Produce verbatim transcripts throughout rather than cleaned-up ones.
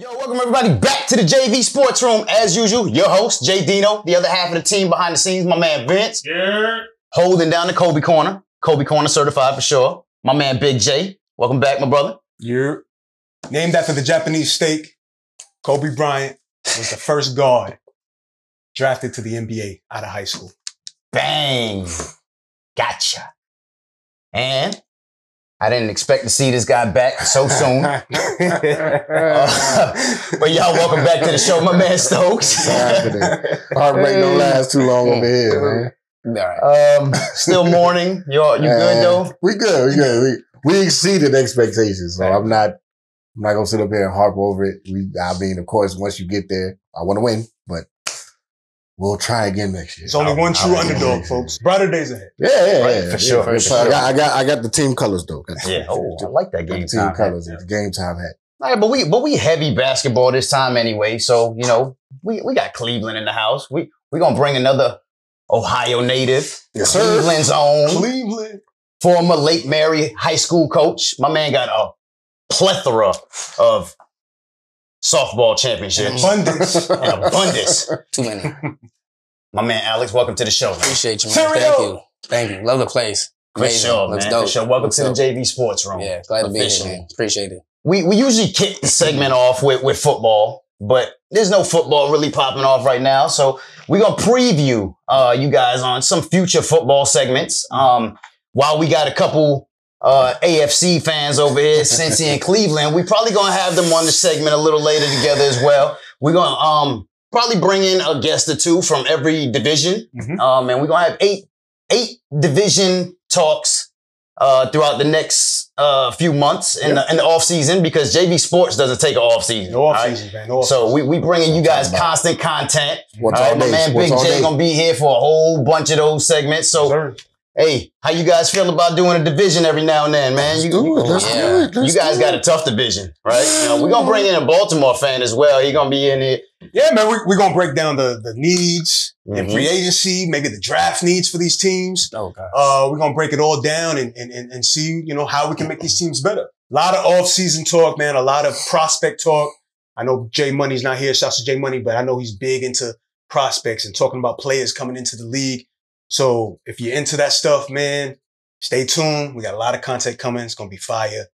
Yo, welcome everybody back to the J V Sports Room. As usual, your host, Jay Dino, the other half of the team behind the scenes, my man Vince. Yeah. Holding down the Kobe Corner. Kobe Corner certified for sure. My man Big J. Welcome back, my brother. Yeah. Named after the Japanese steak, Kobe Bryant was the first guard drafted to the N B A out of high school. Bang. Gotcha. And I didn't expect to see this guy back so soon. uh, but y'all, welcome back to the show, my man Stokes. Heartbreak don't last too long over here, man. All right. Um, still mourning. Y'all, you uh, good though? We good. We good. We, we exceeded expectations, so I'm not. I'm not gonna sit up here and harp over it. We, I mean, of course, once you get there, I want to win, but we'll try again next year. It's only I'll, one true I'll underdog, folks. Brighter days ahead. Yeah, yeah, right, yeah. For yeah, sure. For sure. I, got, I, got, I got the team colors, though. Yeah, oh, I like that game team time colors. Hat, yeah. The game time hat. All right, but we but we heavy basketball this time anyway, so, you know, we, we got Cleveland in the house. We, we're going to bring another Ohio native. Yes, Cleveland's sir. own. Cleveland. Former Lake Mary high school coach. My man got a plethora of softball championships. Abundance. And abundance. Too many. My man Alex, welcome to the show. Appreciate you, man. Thank you. Thank you. Love the place. For sure, man. For sure. Welcome to the J V Sports Room. Yeah, glad to be here, man. Appreciate it. We we usually kick the segment off with, with football, but there's no football really popping off right now. So we're gonna preview uh you guys on some future football segments. Um while we got a couple Uh, A F C fans over here, Cincy and Cleveland. We probably gonna have them on the segment a little later together as well. We're gonna um probably bring in a guest or two from every division. Mm-hmm. Um, and we're gonna have eight eight division talks uh throughout the next uh few months in, yep. the, in the off season, because J V Sports doesn't take an off season. No off season, right? man. No off so we we bringing you guys constant content. All right, my man Big J gonna be here for a whole bunch of those segments. So. Sure. Hey, how you guys feel about doing a division every now and then, man? Let's you, do it. Let's yeah. do it. Let's you guys do it. got a tough division, right? You know, we're going to bring in a Baltimore fan as well. He's going to be in it. Yeah, man, we're, we're going to break down the, the needs mm-hmm. and free agency, maybe the draft needs for these teams. Oh, God. Uh, we're going to break it all down and, and, and see, you know, how we can make these teams better. A lot of off-season talk, man, a lot of prospect talk. I know Jay Money's not here. Shouts to Jay Money, but I know he's big into prospects and talking about players coming into the league. So if you're into that stuff, man, stay tuned. We got a lot of content coming. It's going to be fire.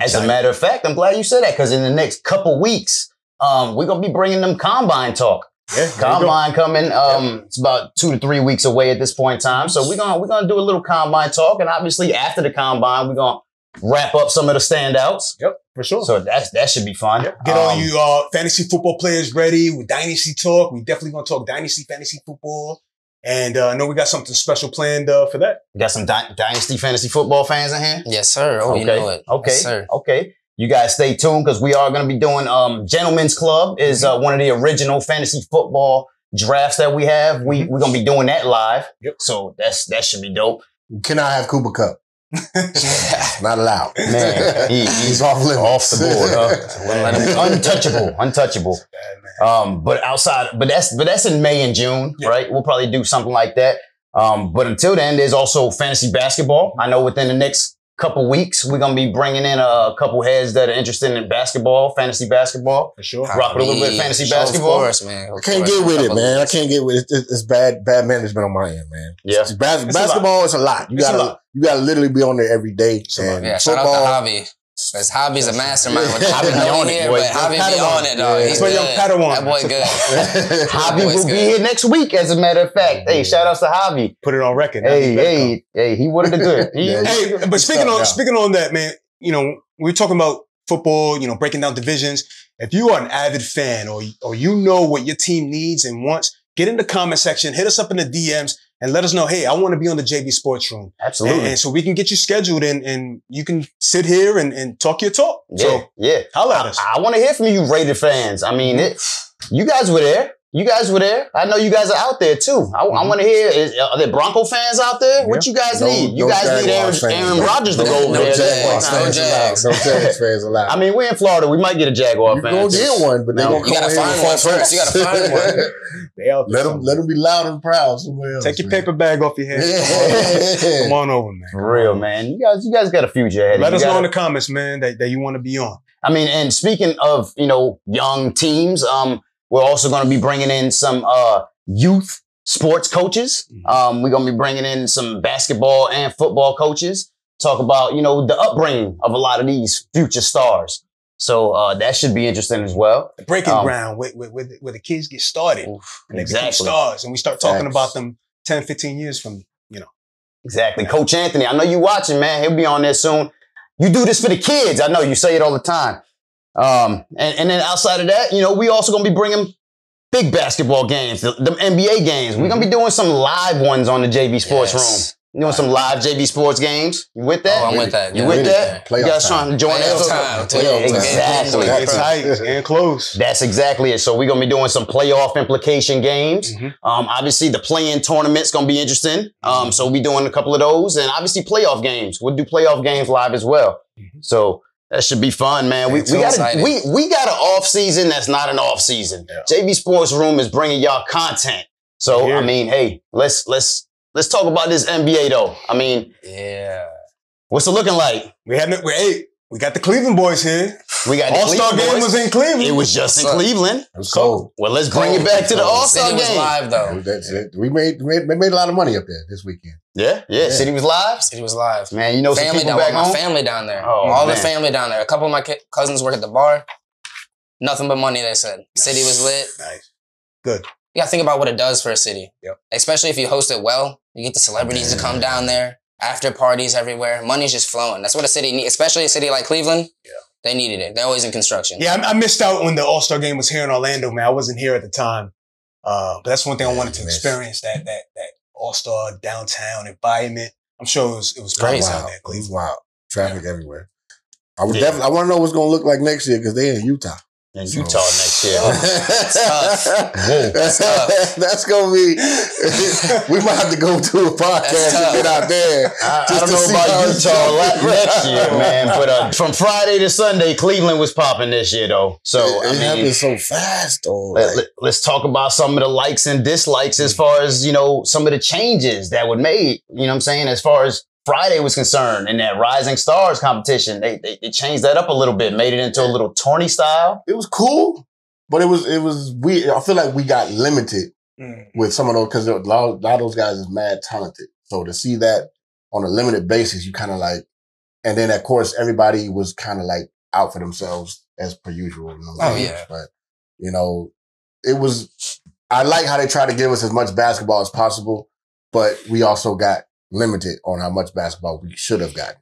As a matter of fact, I'm glad you said that, because in the next couple weeks, um, we're going to be bringing them Combine talk. Yeah, Combine coming. Um, yeah. It's about two to three weeks away at this point in time. So we're going we're gonna to do a little Combine talk. And obviously after the Combine, we're going to wrap up some of the standouts. Yep, for sure. So that's, that should be fun. Yep. Get um, all you uh, fantasy football players ready with Dynasty Talk. We definitely going to talk Dynasty Fantasy Football. And uh, I know we got something special planned uh, for that. You got some dy Dynasty Fantasy Football fans in here? Yes, sir. Oh, okay. You know it. Okay. Yes, sir. Okay. You guys stay tuned, because we are going to be doing um, Gentleman's Club is uh, one of the original fantasy football drafts that we have. We, we're going to be doing that live. Yep. So that's that should be dope. You cannot have Cooper Kupp. Not allowed. Man, he, he's off limits. Off the board. Huh? untouchable. Untouchable. Um, but outside, but that's but that's in May and June, yeah. right? We'll probably do something like that. Um, but until then, there's also fantasy basketball. I know within the next couple weeks, we're gonna be bringing in a couple heads that are interested in basketball, fantasy basketball. For sure. Rock with a little bit of fantasy basketball. Of course, man. I can't get with it, man. I can't get with it. It's bad, bad management on my end, man. Yeah. It's bas it's basketball, it's a lot. You gotta you gotta literally be on there every day. And yeah, shout out to Javi. That's Javi's a mastermind. With Javi be on it, but Javi be on it, dog. He's good. That boy good. Javi will be here next week, as a matter of fact. Hey, shout outs to Javi. Put it on record. Hey, hey, hey, he wanted the good. Hey, but speaking on speaking on that, man, you know, we're talking about football, you know, breaking down divisions. If you are an avid fan, or or you know what your team needs and wants, get in the comment section, hit us up in the D Ms, and let us know, hey, I want to be on the J V Sports Room. Absolutely. And, and so we can get you scheduled, and, and you can sit here and, and talk your talk. Yeah, so, yeah. Holla at us. I, I want to hear from you, Raider fans. I mean, it, you guys were there. You guys were there. I know you guys are out there too. I, mm-hmm. I want to hear. Is, are there Bronco fans out there? Yeah. What you guys no, need? You no guys need Aaron, Aaron Rodgers to no, go over no there. Jaguars no Jaguars fans allowed. No Jaguars fans allowed. I mean, we're in Florida. We might get a Jaguar you fan. Go get one, but they no, gonna you gotta find one first. You gotta find one. They out there. Let them, let them be loud and proud somewhere else. Take your man. paper bag off your head. Yeah. Come on over, man. For real, man. You guys, you guys got a future ahead. Let us know in the comments, man, that that you want to be on. I mean, and speaking of, you know, young teams, um. we're also going to be bringing in some uh, youth sports coaches. Um, we're going to be bringing in some basketball and football coaches. Talk about, you know, the upbringing of a lot of these future stars. So uh, that should be interesting as well. The breaking um, ground where, where, where the kids get started. Oof, and they exactly. become stars. And we start talking Thanks. about them ten, fifteen years from, you know. Exactly. Yeah. Coach Anthony, I know you're watching, man. He'll be on there soon. You do this for the kids. I know you say it all the time. Um, and, and then outside of that, you know, we also going to be bringing big basketball games, the, the N B A games. We're going to be doing some live ones on the J V Sports yes. Room. Doing some live J V Sports games. You with that? Oh, I'm with that. You yeah, with really that? You guys trying to join us? Playoff time. Yeah, exactly. It's tight and close. That's exactly it. So we're going to be doing some playoff implication games. Mm-hmm. Um, obviously, the play-in tournament's going to be interesting. Um, so we'll be doing a couple of those. And obviously, playoff games. We'll do playoff games live as well. Mm-hmm. So... that should be fun, man. We, we, gotta, we, we got an off-season that's not an off-season. Yeah. J V Sports Room is bringing y'all content. So, yeah. I mean, hey, let's let's let's talk about this N B A, though. I mean, yeah, what's it looking like? We haven't, we're eight. We got the Cleveland boys here. We got All-Star Game was in Cleveland. It was just in Cleveland. It was cold. Well, let's bring it back to the All-Star Game. City was live, though. That's it. We made, made made a lot of money up there this weekend. Yeah, yeah. yeah. City was live. City was live. Man, you know some people back home. My family down there. Oh, all the family down there. A couple of my cousins work at the bar. Nothing but money. They said City was lit. Nice. Good. You gotta think about what it does for a city. Yep. Especially if you host it well. You get the celebrities to come down there. After parties everywhere. Money's just flowing. That's what a city needs, especially a city like Cleveland. Yeah. They needed it. They're always in construction. Yeah, I, I missed out when the All-Star Game was here in Orlando, man. I wasn't here at the time. Uh, but that's one thing I wanted to experience, that that that All-Star downtown environment. I'm sure it was, it was crazy out there, Cleveland. Wow. Traffic yeah. everywhere. I would yeah. definitely, I want to know what's going to look like next year because they're in Utah. In Utah next year. That's tough. That's tough. That's going to be, we might have to go to a podcast and get out there. I, I don't know about Utah next year, man. But uh, from Friday to Sunday, Cleveland was popping this year, though. So, it, I mean, it happened so fast, though. Let, like, let, let's talk about some of the likes and dislikes as far as, you know, some of the changes that were made, you know what I'm saying, as far as Friday was concerned in that Rising Stars competition. They, they they changed that up a little bit, made it into a little tourney style. It was cool, but it was it was weird. I feel like we got limited mm. with some of those because a lot, a lot of those guys is mad talented. So to see that on a limited basis, you kind of like, and then of course everybody was kind of like out for themselves as per usual. You know, oh like, yeah, but you know it was. I like how they try to give us as much basketball as possible, but we also got limited on how much basketball we should have gotten.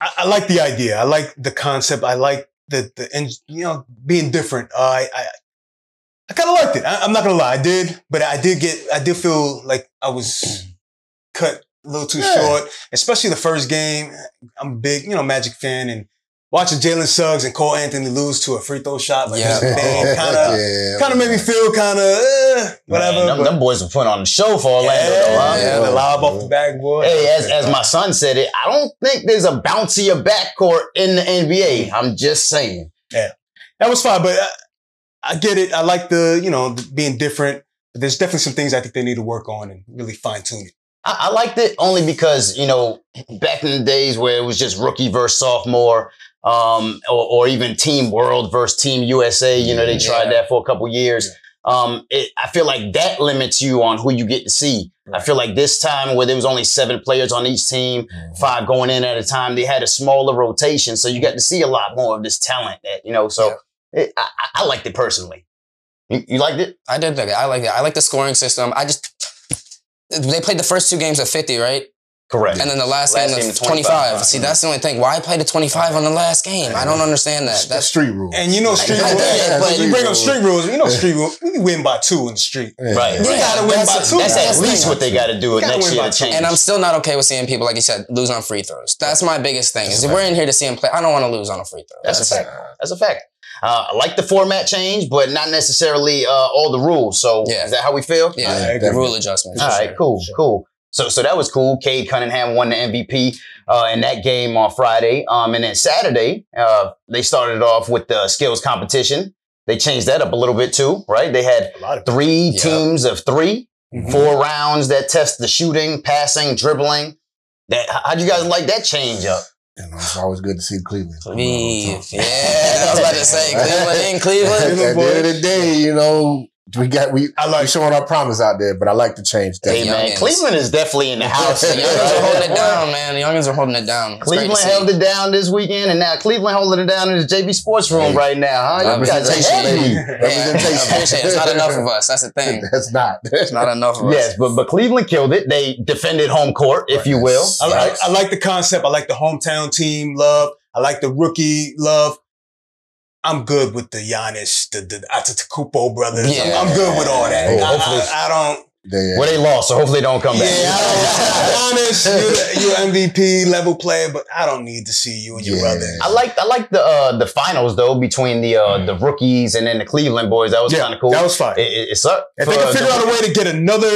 I, I like the idea. I like the concept. I like the, the and you know, being different. Uh, I I, I kind of liked it. I, I'm not gonna lie, I did, but I did get, I did feel like I was cut a little too yeah. short, especially the first game. I'm a big, you know, Magic fan, and watching Jalen Suggs and Cole Anthony lose to a free throw shot, like yeah. kind of, yeah, kind of made me feel kind of uh, whatever. Man, them, them boys were putting on the show for Orlando, yeah, though. Huh? Yeah, the lob off the backboard. Hey, as as my son said it, I don't think there's a bouncier backcourt in the N B A. I'm just saying. Yeah, that was fine, but I, I get it. I like the you know the, being different. But there's definitely some things I think they need to work on and really fine tune it. I, I liked it only because you know back in the days where it was just rookie versus sophomore. Um, or, or even Team World versus Team U S A. You know, they tried yeah. that for a couple years. Yeah. Um, it, I feel like that limits you on who you get to see. Right. I feel like this time where there was only seven players on each team, mm-hmm. five going in at a time, they had a smaller rotation. So you got to see a lot more of this talent that, you know, so yeah. it, I, I liked it personally. You, you liked it? I did like it. I liked it. I liked the scoring system. I just, they played the first two games at fifty, right? Correct. And then the last, last game, game of twenty-five. twenty-five. See, that's the only thing. Why play the twenty-five on the last game? I don't understand that. That's street rules. And you know street rules. Yeah, but you bring up street rules. You know street rules. We win by two in the street. Yeah. Right. You right. gotta win that's by a, two. That's at least what they gotta do next year to change. And I'm still not okay with seeing people, like you said, lose on free throws. That's my biggest thing. Is we're in here to see them play. I don't want to lose on a free throw. That's, that's a fact. That's a fact. Uh, I like the format change, but not necessarily uh, all the rules. So yeah. Is that how we feel? Yeah, yeah. The rule adjustments. All right, sure. cool, sure. cool. So, so that was cool. Cade Cunningham won the M V P uh, in that game on Friday. Um, and then Saturday, uh, they started off with the skills competition. They changed that up a little bit too, right? They had three teams yeah. of three, mm-hmm. four rounds that test the shooting, passing, dribbling. That how'd you guys like that change up? You know, it's always good to see Cleveland. Cleveland. Yeah, I was about to say Cleveland in Cleveland. At the end of the day, you know. We got we. I like showing our promise out there, but I like to change that. Hey man, Cleveland is definitely in the house. The youngins are holding it down, man. The youngins are holding it down. Cleveland held it down this weekend, and now Cleveland holding it down in the J V Sports Room right now. Huh? You guys are heavy. Representation. It's not enough of us. That's the thing. That's not. It's not enough of us. Yes, but but Cleveland killed it. They defended home court, if you will. I like I like the concept. I like the hometown team love. I like the rookie love. I'm good with the Giannis, the, the Antetokounmpo brothers. Yeah. I'm, I'm good with all that. Oh, I, I, I don't. Well, they lost, so hopefully they don't come yeah, back. Yeah, I don't. Giannis, you're, you're M V P level player, but I don't need to see you and yeah. your brother. I like, I like the uh, the finals though between the uh, mm. the rookies and then the Cleveland boys. That was yeah, kind of cool. That was fun. It, it, it sucked. If they can figure the, out a way to get another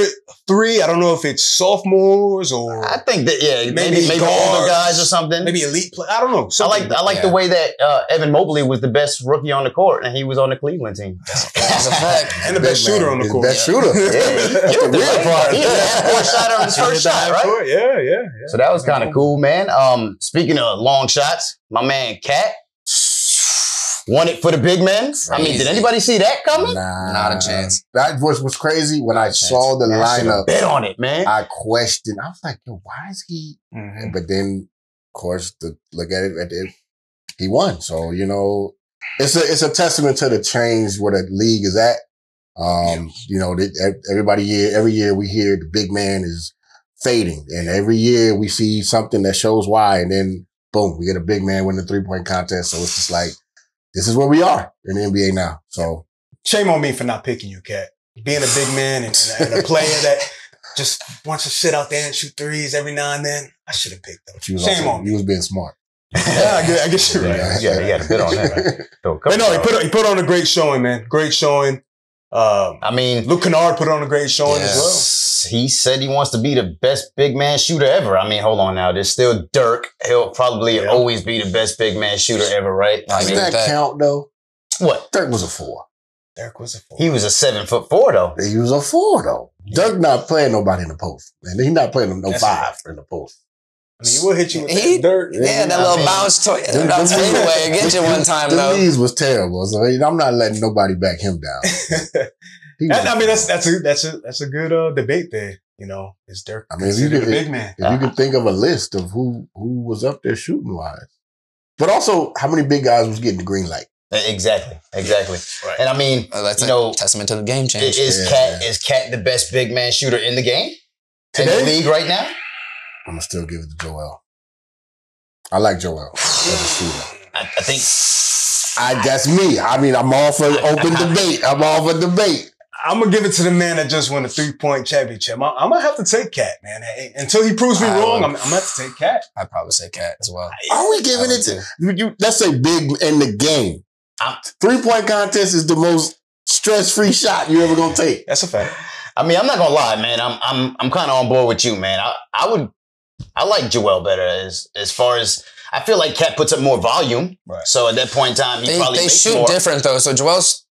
three, I don't know if it's sophomores or I think that yeah, maybe maybe, maybe older guys or something. Maybe elite play. I don't know. I like, I like yeah. the way that uh, Evan Mobley was the best rookie on the court, and he was on the Cleveland team. That's a fact. And the best shooter on the court. Best shooter. Yeah. The real part. Yeah, four shot on his first shot, right? Yeah, yeah, yeah. So that was kind of cool, man. Um, speaking of long shots, my man Kat won it for the big men. Crazy. I mean, did anybody see that coming? Nah, not a chance. That was was crazy when I saw the lineup. Bet on it, man. I questioned. I was like, yo, why is he? Mm-hmm. But then, of course, the look at it, at it, he won. So you know, it's a it's a testament to the change where the league is at. Um, you know, everybody year, every year we hear the big man is fading, and every year we see something that shows why, and then boom, we get a big man win the three point contest. So it's just like, this is where we are in the N B A now. So shame on me for not picking you, Kat. Being a big man and, and a player that just wants to sit out there and shoot threes every now and then, I should have picked them. Shame also, on you me. You was being smart. Yeah, I guess, I guess you're right. Yeah, he got a bit on that. Right? So, but no, he put, he put on a great showing, man. Great showing. Um, I mean, Luke Kennard put on a great showing yes. as well. He said he wants to be the best big man shooter ever. I mean, hold on now. There's still Dirk. He'll probably yeah. always be the best big man shooter ever, right? Does I mean, that, that count, though? What? Dirk was a four. Dirk was a four. He was a seven foot four, though. He was a four, though. Yeah. Dirk not playing nobody in the post. Man, he's not playing no That's five right. in the post. I mean, he will hit you with he, that dirt. Yeah, that little I mean, bounce toy. That bounce away get you one time, the though. The knees was terrible. So I'm not letting nobody back him down. that, I mean, that's that's a that's a that's a good uh, debate there. You know, is Dirk I mean, if you could, a big man? If, if you could think of a list of who who was up there shooting wise, but also how many big guys was getting the green light? Exactly, exactly. Right. And I mean, well, that's you know, a testament to the game change. Is yeah, Kat yeah. is Kat the best big man shooter in the game today? In the league right now? I'm gonna still give it to Joel. I like Joel. I, I think I that's me. I mean, I'm all for open debate. I'm all for debate. I'm gonna give it to the man that just won a three point championship. I'm, I'm gonna have to take Kat, man. Hey, until he proves me I wrong, would, I'm, I'm gonna have to take Kat. I'd probably say Kat as well. Are we giving it to? You, let's say big in the game. Three point contest is the most stress free shot you ever gonna take. That's a fact. I mean, I'm not gonna lie, man. I'm I'm I'm kind of on board with you, man. I I would. I like Joel better as as far as I feel like Kat puts up more volume. Right. So at that point in time, he they, probably they makes shoot more. Different though. So Joel's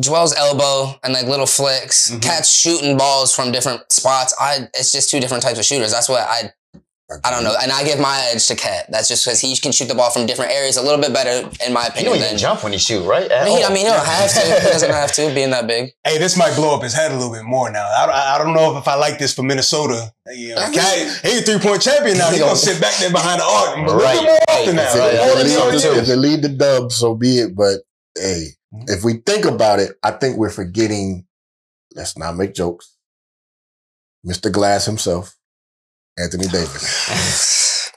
Joel's elbow and like little flicks. Mm-hmm. Kat's shooting balls from different spots. I it's just two different types of shooters. That's what I I don't know. And I give my edge to Kat. That's just because he can shoot the ball from different areas a little bit better, in my opinion. He don't even jump when he shoot, right? I mean, he, I mean, he don't have to. He doesn't have to, being that big. Hey, this might blow up his head a little bit more now. I, I don't know if I like this for Minnesota. You know, I mean, Kat, he's a three-point champion now. He's going to sit back there behind the arc. Right. More often now. If they lead the dub, so be it. But, hey, if we think about it, I think we're forgetting, let's not make jokes, Mister Glass himself. Anthony Davis.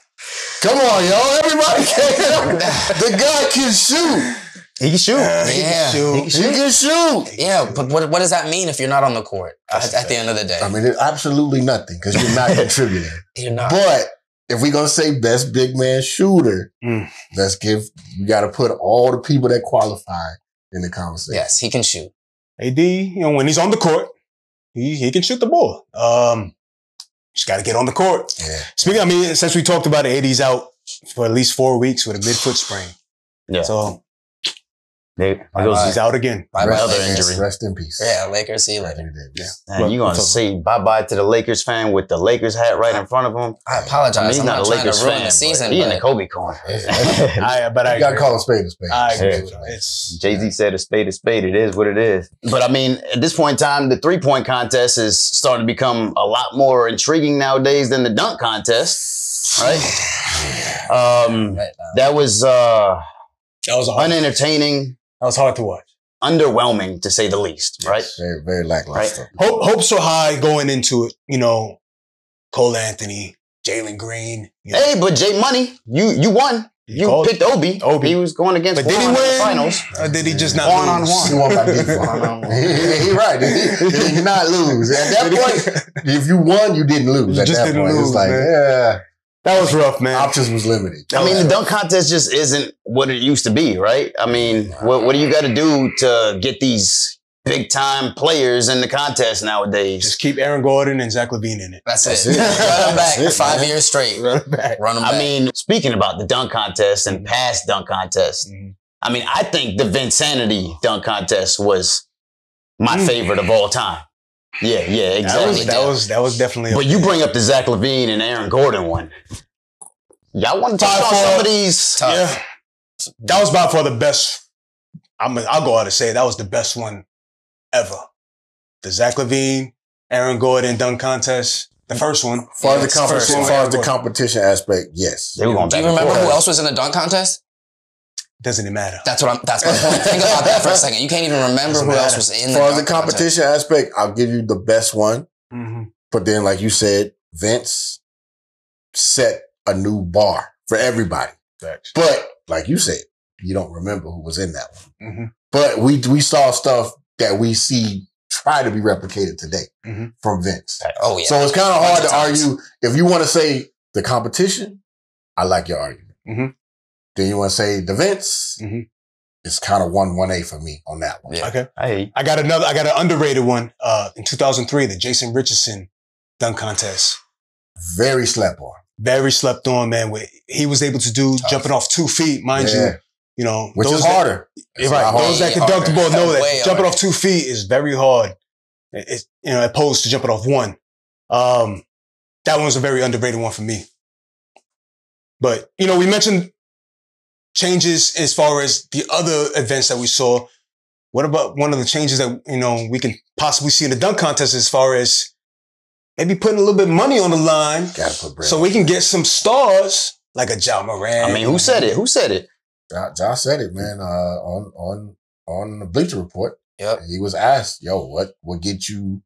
Come on, y'all. Everybody can. The guy can shoot. He can shoot. Uh, he yeah. can shoot. He can shoot. Yeah, but what, what does that mean if you're not on the court at, at the end of the day? I mean, absolutely nothing because you're not contributing. You're not. But if we gonna say best big man shooter, mm. let's give, we gotta put all the people that qualify in the conversation. Yes, he can shoot. A D, you know, when he's on the court, he he can shoot the ball. Um, just gotta get on the court. Yeah. Speaking, I mean, since we talked about it, A D's out for at least four weeks with a midfoot sprain. Yeah. So they, goes, he's out again. Bye bye. Another injury. Rest in peace. Yeah, Lakers. See you later. Yeah. Man, you gonna say bye bye to the Lakers fan with the Lakers hat right in front of him? I apologize. I mean, he's I'm not, not a Lakers fan. The season, he in the Kobe corner. I, but I gotta call a spade a spade. I agree. Jay Z said a spade a spade. It is what it is. But I mean, at this point in time, the three point contest is starting to become a lot more intriguing nowadays than the dunk contest, right? um, right that was uh, that was unentertaining. That was hard to watch. Underwhelming, to say the least, right? Very, very lackluster. Right? Hope, hopes are high going into it. You know, Cole Anthony, Jalen Green. You know. Hey, but Jay Money, you you won. You, you picked Obi. Obi. He was going against but Juan in the finals. Or did he just not one lose? One on one. He won by default. He right. Did he, did he not lose? At that point, if you won, you didn't lose. You at just that didn't point, lose, it's like, man. Yeah. That was rough, man. Options was limited. That I mean, the dunk contest just isn't what it used to be, right? I mean, what, what do you got to do to get these big-time players in the contest nowadays? Just keep Aaron Gordon and Zach LaVine in it. That's, That's it. it. Run them back it, five man. years straight. Run them back. Run them back. I mean, speaking about the dunk contest and past dunk contests, mm-hmm. I mean, I think the Vinsanity dunk contest was my mm-hmm. favorite of all time. Yeah, yeah, exactly. That was that was, that was definitely. But okay. You bring up the Zach LaVine and Aaron Gordon one. Y'all want to talk about some of these? Yeah, that was by far the best. I'm. I'll go out and say it, that was the best one ever. The Zach LaVine, Aaron Gordon dunk contest. The first one. Far yeah, as the first one, far as the competition aspect, yes. They were going Do you remember who else was in the dunk contest? Doesn't it matter? That's what I'm. That's my point. Think about that for a second. You can't even remember Doesn't who matter. else was in. As far as the competition contest. aspect, I'll give you the best one. Mm-hmm. But then, like you said, Vince set a new bar for everybody. Thanks. But like you said, you don't remember who was in that one. Mm-hmm. But we we saw stuff that we see try to be replicated today mm-hmm. from Vince. Oh yeah. So it's kind of hard to argue if you want to say the competition. I like your argument. Mm-hmm. Then you want to say the Vince? Mm-hmm. It's kind of one one a for me on that one. Yeah. Okay, I, I got another. I got an underrated one uh, in two thousand three, the Jason Richardson dunk contest. Very slept on. Very slept on, man. Where he was able to do Tough. jumping off two feet, mind yeah. you. You know, which those is harder. That, right, those that can harder. dunk the ball know that harder. jumping off two feet is very hard. It's, you know, opposed to jumping off one. Um, that one was a very underrated one for me. But you know, we mentioned changes as far as the other events that we saw. What about one of the changes that, you know, we can possibly see in the dunk contest as far as maybe putting a little bit of money on the line so we can get some stars like a Ja Morant? I mean, who said it? Who said it? Ja, ja said it, man, uh, on on on the Bleacher Report. Yep. He was asked, yo, what would get you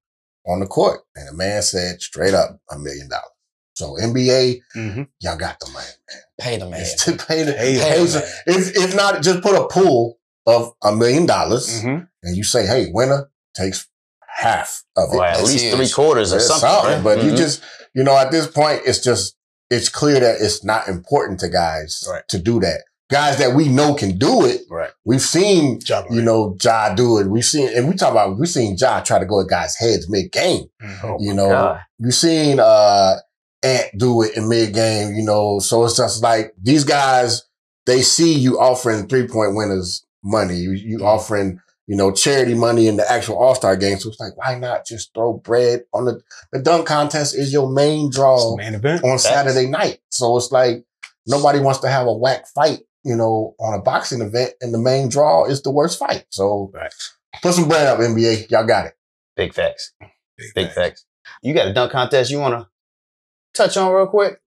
on the court? And the man said straight up a million dollars. So N B A, mm-hmm. y'all got the money, man. Pay the man. To pay the, pay pay the man. If, if not, just put a pool of a million dollars and you say, hey, winner takes half of it. Or at least huge. three quarters or something. something. Right? But mm-hmm. you just, you know, at this point, it's just, it's clear that it's not important to guys right. to do that. Guys that we know can do it. Right. We've seen, Job, you right. know, Ja do it. We've seen, and we talk about, we've seen Ja try to go at guys' heads mid-game. Oh, you know, God. You've seen, uh, Ant do it in mid-game, you know. So it's just like these guys, they see you offering three-point winners money. You, you mm-hmm. offering, you know, charity money in the actual All-Star game. So it's like, why not just throw bread on the the dunk contest is your main draw main event. on That's... Saturday night. So it's like nobody wants to have a whack fight, you know, on a boxing event, and the main draw is the worst fight. So right. put some bread up, N B A. Y'all got it. Big facts. Big, Big facts. facts. You got a dunk contest you want to touch on real quick?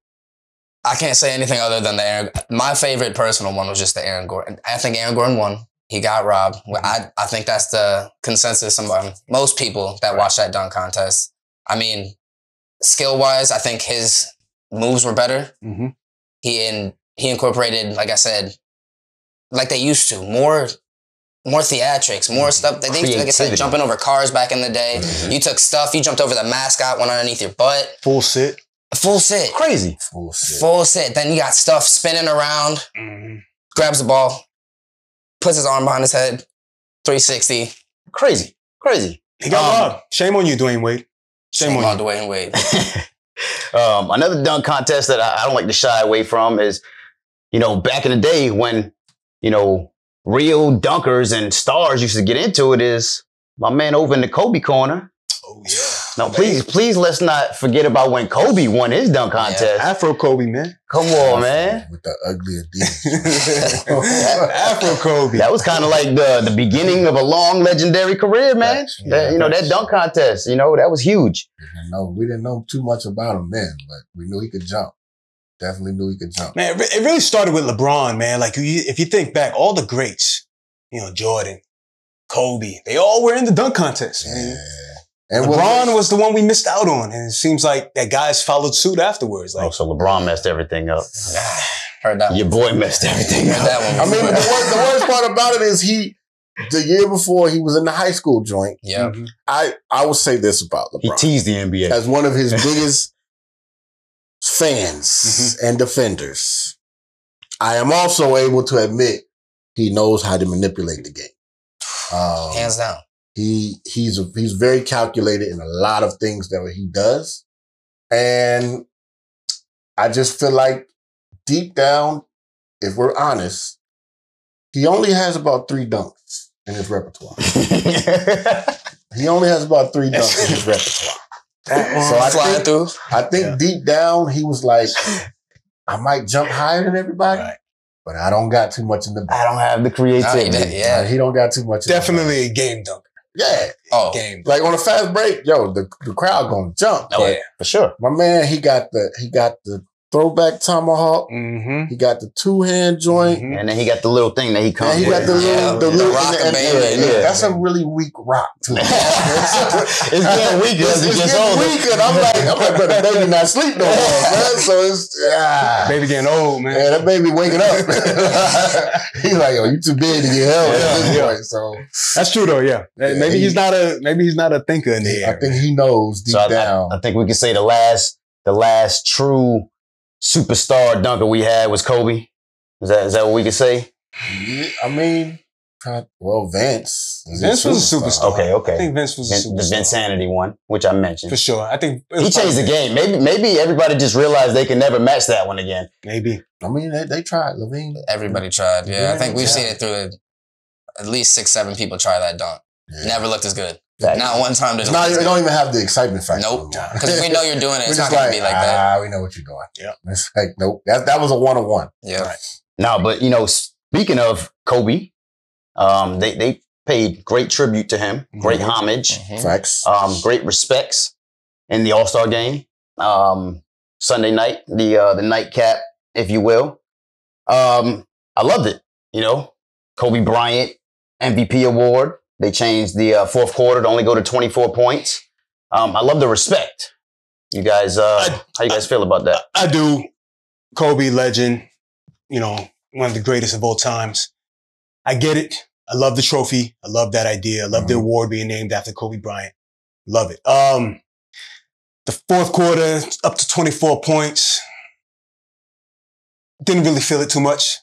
I can't say anything other than the Aaron. My favorite personal one was just the Aaron Gordon. I think Aaron Gordon won. He got robbed. Mm-hmm. I, I think that's the consensus among most people that right. watch that dunk contest. I mean, skill-wise, I think his moves were better. Mm-hmm. He in, he incorporated, like I said, like they used to, more more theatrics, more mm-hmm. stuff. They, they like I said, jumping over cars back in the day. Mm-hmm. You took stuff. You jumped over the mascot, went underneath your butt. Full sit. A full set. Crazy. Full set. Full set. Then you got Steph spinning around, mm-hmm. grabs the ball, puts his arm behind his head, three sixty. Crazy. Crazy. He got um, robbed. Shame on you, Dwayne Wade. Shame, shame on, on you. Dwayne Wade. um, another dunk contest that I, I don't like to shy away from is, you know, back in the day when, you know, real dunkers and stars used to get into it is my man over in the Kobe corner. Oh, yeah. Now, please, please let's not forget about when Kobe won his dunk contest. Yeah. Afro Kobe, man. Come on, man. With the ugly Adidas. Afro Kobe. That was kind of like the, the beginning of a long legendary career, man. Yeah, that, you know, that dunk contest, you know, that was huge. No, we didn't know too much about him then, but we knew he could jump. Definitely knew he could jump. Man, it really started with LeBron, man. Like, if you think back, all the greats, you know, Jordan, Kobe, they all were in the dunk contest. Yeah. Man. And LeBron was the one we missed out on, and it seems like that guys followed suit afterwards. Like, oh, so LeBron messed everything up. Heard that. Your boy messed everything up. That one. I mean, the, worst, the worst part about it is he, the year before, he was in the high school joint. Yeah. Mm-hmm. I, I will say this about LeBron. He teased the N B A. As one of his biggest fans mm-hmm. and defenders, I am also able to admit he knows how to manipulate the game. Um, Hands down. He he's a, he's very calculated in a lot of things that he does, and I just feel like deep down, if we're honest, he only has about three dunks in his repertoire. He only has about three dunks in his repertoire. That, so I think, through. I think yeah. deep down he was like, I might jump higher than everybody. Right. But I don't got too much in the back. I don't have the creativity. Not, yeah, he don't got too much. Definitely in the back. A game dunk. Yeah. Oh. Game. Like on a fast break, yo, the, the crowd gonna jump. Oh, yeah, for sure. My man, he got the he got the throwback tomahawk. Mm-hmm. He got the two-hand joint. Mm-hmm. And then he got the little thing that he comes with. He got the little, yeah, the little rock and the, and, yeah, yeah. That's a really weak rock, too. It's getting weaker. It's, it's getting older. weaker. And I'm like, I'm like, brother, baby not sleep no more, man. So it's, ah. Baby getting old, man. Yeah, that baby waking up. He's like, yo, you too big to get help. Yeah, yeah. Point, so. That's true, though, yeah. yeah maybe, he, he's not a, maybe he's not a thinker in the air. I think he knows deep so down. I, I think we can say the last, the last true superstar dunker we had was Kobe. Is that is that what we could say? Yeah, I mean, well, Vince. Vince a was a superstar. Okay, okay. I think Vince was Vin, a superstar. The Vinceanity one, which I mentioned. For sure. I think he changed the game. Maybe maybe everybody just realized they could never match that one again. Maybe. I mean, they, they tried, LaVine. Everybody tried, yeah. yeah I think we've yeah. seen it through at least six, seven people try that dunk. Yeah. Never looked as good. Exactly. Not one time. It's not, you don't even have the excitement factor. Nope. Because if we know you're doing it, it's not going like, to be like that. Ah, we know what you're doing. Yeah. It's like, nope. That, that was a one-on-one. Yeah. Right. No, but, you know, speaking of Kobe, um, they, they paid great tribute to him, mm-hmm. great homage, mm-hmm. facts. Um, great respects in the All-Star Game. Um, Sunday night, the, uh, the nightcap, if you will. Um, I loved it. You know, Kobe Bryant, M V P award. They changed the uh, fourth quarter to only go to twenty-four points. Um, I love the respect. You guys, uh, I, how you guys I, feel about that? I, I do. Kobe, legend, you know, one of the greatest of all times. I get it. I love the trophy. I love that idea. I love mm-hmm. the award being named after Kobe Bryant. Love it. Um, the fourth quarter, up to twenty-four points. Didn't really feel it too much.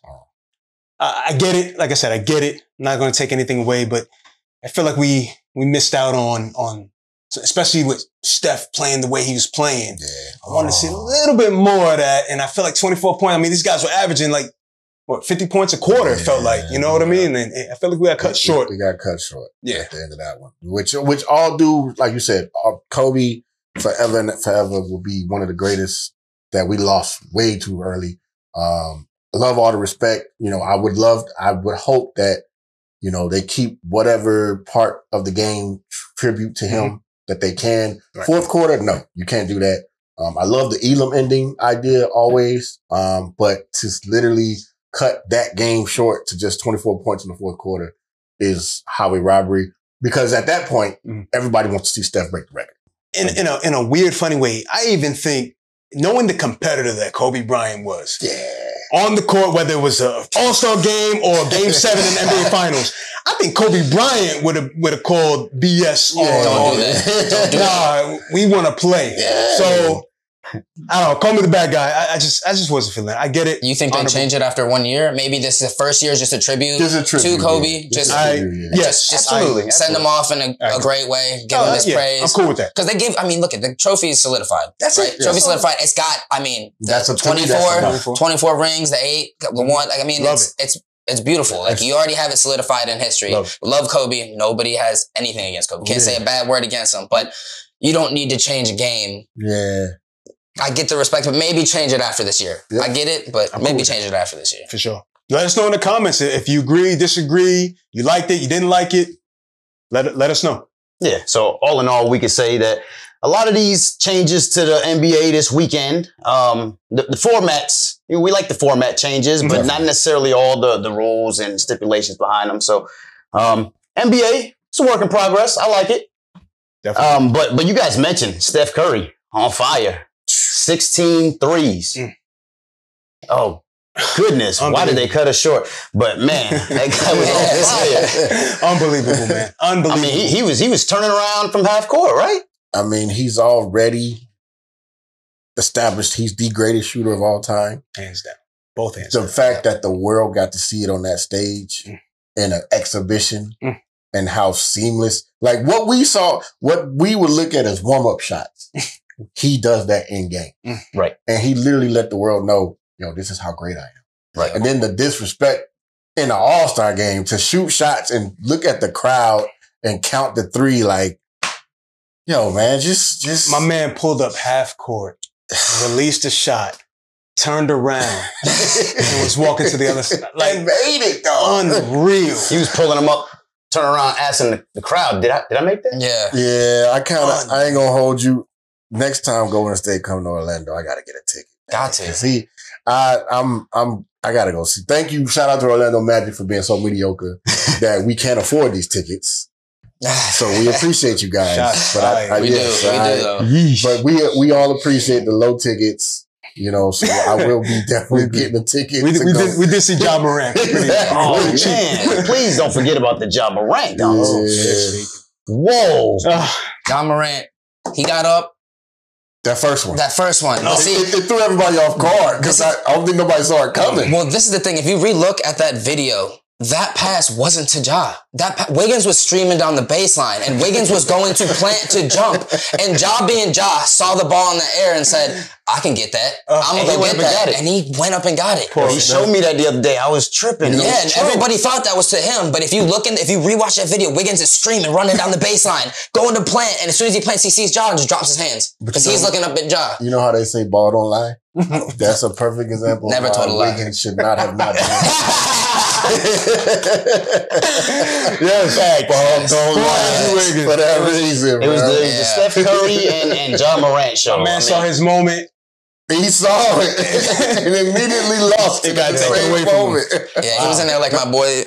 I, I get it. Like I said, I get it. I'm not going to take anything away, but I feel like we we missed out on on especially with Steph playing the way he was playing. Yeah. I wanted oh. to see a little bit more of that, and I feel like twenty-four points. I mean, these guys were averaging like what fifty points a quarter. It yeah, felt like you know yeah. what I mean. And, and I feel like we got cut we, short. We got cut short. Yeah. At the end of that one, which which all do like you said, Kobe forever and forever will be one of the greatest that we lost way too early. Um, love all the respect. You know, I would love, I would hope that. You know, they keep whatever part of the game tribute to him mm-hmm. that they can. Right. Fourth quarter, no, you can't do that. Um, I love the Elam ending idea always, um, but to literally cut that game short to just twenty-four points in the fourth quarter is highway robbery. Because at that point, mm-hmm. everybody wants to see Steph break the record. In, in, a, in a weird, funny way, I even think, knowing the competitor that Kobe Bryant was. Yeah. On the court, whether it was an All-Star game or Game seven in the N B A Finals, I think Kobe Bryant would have would have called B S. Yeah, on, don't do that. Don't do nah, that. We want to play. Yeah. So I don't know. Call me the bad guy. I, I just I just wasn't feeling it. I get it. You think they change it after one year? Maybe this is the first year is just a tribute, a tribute to Kobe. Yeah. Just, I, just yes, just absolutely. Send absolutely. them off in a, a great way. Give no, them this yeah, praise. I'm cool with that. Because they give. I mean, look at the trophy is solidified. That's right. It. Trophy yes. solidified. It's got. I mean, that's a twenty-four, twenty-four rings. The eight, the one. Like, I mean, Love it's it. it's. It's beautiful. Like, you already have it solidified in history. Love, Love Kobe. Nobody has anything against Kobe. Can't yeah. say a bad word against him, but you don't need to change a game. Yeah. I get the respect, but maybe change it after this year. Yeah. I get it, but I'm maybe cool change it after this year. For sure. Let us know in the comments if you agree, disagree, you liked it, you didn't like it. Let, let us know. Yeah. So all in all, we could say that a lot of these changes to the N B A this weekend, um, the, the formats, you know, we like the format changes, but Definitely. not necessarily all the, the rules and stipulations behind them. So um, N B A, it's a work in progress. I like it. Definitely. Um, but, but you guys mentioned Steph Curry on fire. sixteen threes. Mm. Oh, goodness. Why did they cut us short? But, man, that guy was on fire. Unbelievable, man. Unbelievable. I mean, he, he, was, he was turning around from half court, right? I mean, he's already established he's the greatest shooter of all time. Hands down. Both hands down. The fact that the world got to see it on that stage mm. in an exhibition mm. and how seamless. Like, what we saw, what we would look at as warm-up shots, he does that in game. Mm. Right. And he literally let the world know, yo, this is how great I am. Right. And then the disrespect in the All-Star game to shoot shots and look at the crowd and count the three, like, yo, man, just, just. My man pulled up half court, released a shot, turned around, and was walking to the other side. Like, they made it, though. Unreal. He was pulling him up, turning around, asking the, the crowd, did I, did I make that? Yeah. Yeah, I kind of, I ain't gonna hold you. Next time Golden State come to Orlando, I gotta get a ticket. Got to. See, I, I'm, I'm, I gotta go see. Thank you. Shout out to Orlando Magic for being so mediocre that we can't afford these tickets. So we appreciate you guys. Shots but I, I, we yes, do, I, we do though. But we we all appreciate the low tickets, you know. So I will be definitely getting a ticket. We, we, did, we did see Ja Morant. Pretty, oh man! Please don't forget about the Ja Morant. Yeah. Oh, whoa, uh, Ja Morant. He got up. That first one. That first one. No, see, it, it threw everybody off guard because I, I don't think nobody saw it coming. Well, this is the thing. If you relook at that video. That pass wasn't to Ja. That pa Wiggins was streaming down the baseline, and Wiggins was going to plant to jump, and Ja being Ja saw the ball in the air and said, "I can get that. Uh, I'm gonna go get that." And, and he went up and got it. Poor he man. showed me that the other day. I was tripping. And yeah, was and tripping. Everybody thought that was to him. But if you look in, if you rewatch that video, Wiggins is streaming, running down the baseline, going to plant, and as soon as he plants, he sees Ja and just drops his hands because he's looking up at Ja. You know how they say ball don't lie? That's a perfect example. Never of told a lie. Wiggins should not have not done. yes, fact. Yes. Yes. For that reason, it was the, yeah. the Steph Curry and, and Ja Morant show. My man I saw mean. his moment. He saw it and immediately lost it. It got taken away from him. Yeah, he was in there like my boy.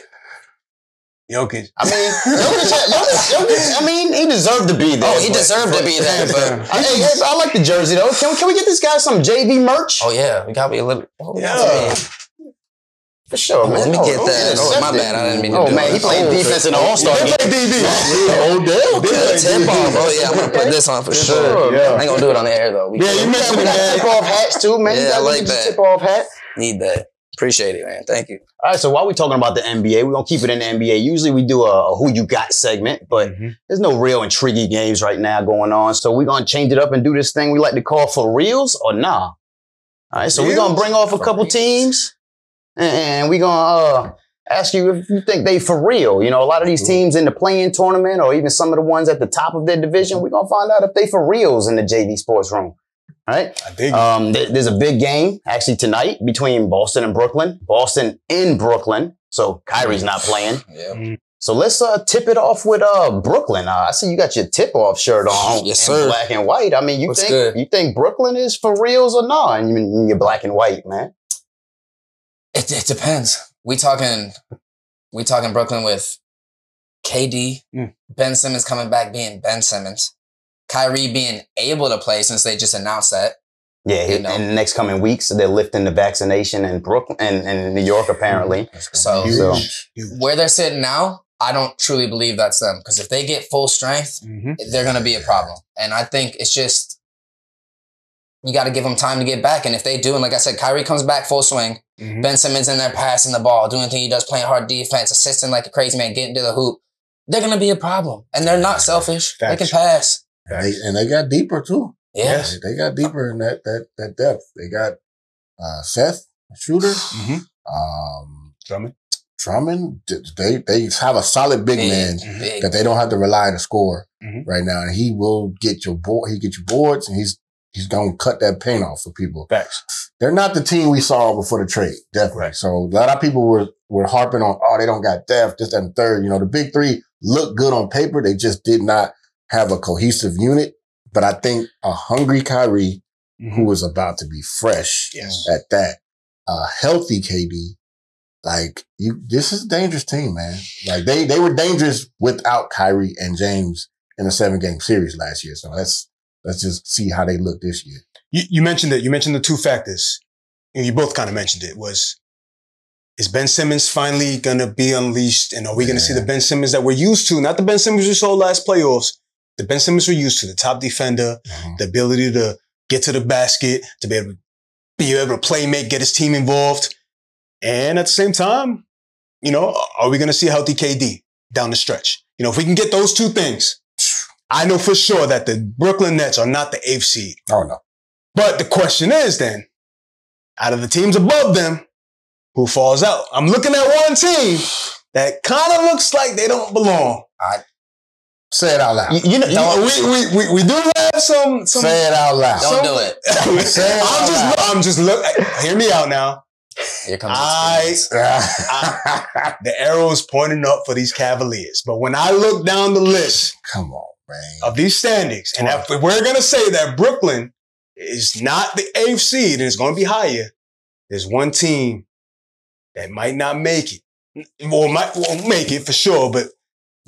Jokic. I mean, Jokic, Jokic, Jokic, I mean, he deserved to be there. Oh, he deserved but, to be there. But I, hey, I like the jersey though. Can we, can we get this guy some J V merch? Oh yeah, we got me a little. Oh, yeah. For sure, oh, man. Let me get oh, that. Oh, my bad. I didn't mean to oh, do man. that. Oh, man. He played defense in the All-Star game. He played D B. Oh, damn. Tip off. Oh, yeah. I'm going to put this on for sure. sure. Yeah. I ain't going to do it on the air, though. We yeah, you mentioned that. Tip off hats, too, man. Yeah, I like that. Tip off hat. Need that. Appreciate it, man. Thank you. All right, so while we're talking about the N B A, we're going to keep it in the N B A. Usually we do a, a Who You Got segment, but mm-hmm. there's no real intriguing games right now going on. So we're going to change it up and do this thing we like to call For Reals or Nah. All right, so we're going to bring off a couple teams. And we're going to uh, ask you if you think they for real. You know, a lot of these teams in the play-in tournament or even some of the ones at the top of their division, we're going to find out if they for reals in the J V Sports Room. All right? I dig um, th There's a big game, actually, tonight between Boston and Brooklyn. Boston in Brooklyn. So Kyrie's not playing. Yeah. So let's uh, tip it off with uh, Brooklyn. Uh, I see you got your tip-off shirt on. Yes, sir. In black and white. I mean, you What's think good? you think Brooklyn is for reals or not? I mean, you're black and white, man. It, it depends. We talking, we talking Brooklyn with K D, mm. Ben Simmons coming back being Ben Simmons, Kyrie being able to play since they just announced that. Yeah, in the next coming weeks, they're lifting the vaccination in Brooklyn and, and New York apparently. So, so where they're sitting now, I don't truly believe that's them because if they get full strength, mm-hmm. they're gonna be a problem. And I think it's just. you got to give them time to get back. And if they do, and like I said, Kyrie comes back full swing. Mm-hmm. Ben Simmons in there passing the ball, doing thing he does, playing hard defense, assisting like a crazy man, getting to the hoop. They're going to be a problem. And they're not selfish. That's they can pass. They, and they got deeper, too. Yeah. Yes. They got deeper in that that that depth. They got uh, Seth, shooter. Mm-hmm. um, Drummond. Drummond. They, they have a solid big, big man big. that they don't have to rely on to score mm-hmm. right now. And he will get your board. He get you boards, and he's he's going to cut that paint off for people. Facts. They're not the team we saw before the trade, definitely. Right. So a lot of people were, were harping on, oh, they don't got depth, this, that, and third. You know, the big three look good on paper. They just did not have a cohesive unit. But I think a hungry Kyrie, mm-hmm. who was about to be fresh yes. at that, a healthy K D, like you, this is a dangerous team, man. Like they they were dangerous without Kyrie and James in a seven game series last year. So let's let's just see how they look this year. You, you mentioned it. You mentioned the two factors, and you both kind of mentioned it. Was is Ben Simmons finally gonna be unleashed, and are we yeah. gonna see the Ben Simmons that we're used to? Not the Ben Simmons we saw last playoffs. The Ben Simmons we're used to, the top defender, mm-hmm. the ability to get to the basket, to be able to be able to play make, get his team involved. And at the same time, you know, are we going to see a healthy K D down the stretch? You know, if we can get those two things, I know for sure that the Brooklyn Nets are not the eighth seed. Oh, no. But the question is then, out of the teams above them, who falls out? I'm looking at one team that kind of looks like they don't belong. I Say it out loud. You, you know, you, we, we, we do have some, some. Say it out loud. Some, don't do it. Say it I'm, out just, loud. I'm just. Look, hear me out now. Here comes I, I, I, the arrow's pointing up for these Cavaliers. But when I look down the list, come on, man, of these standings, and if we're gonna say that Brooklyn is not the eighth seed and it's gonna be higher, there's one team that might not make it, or might won't make it for sure, but.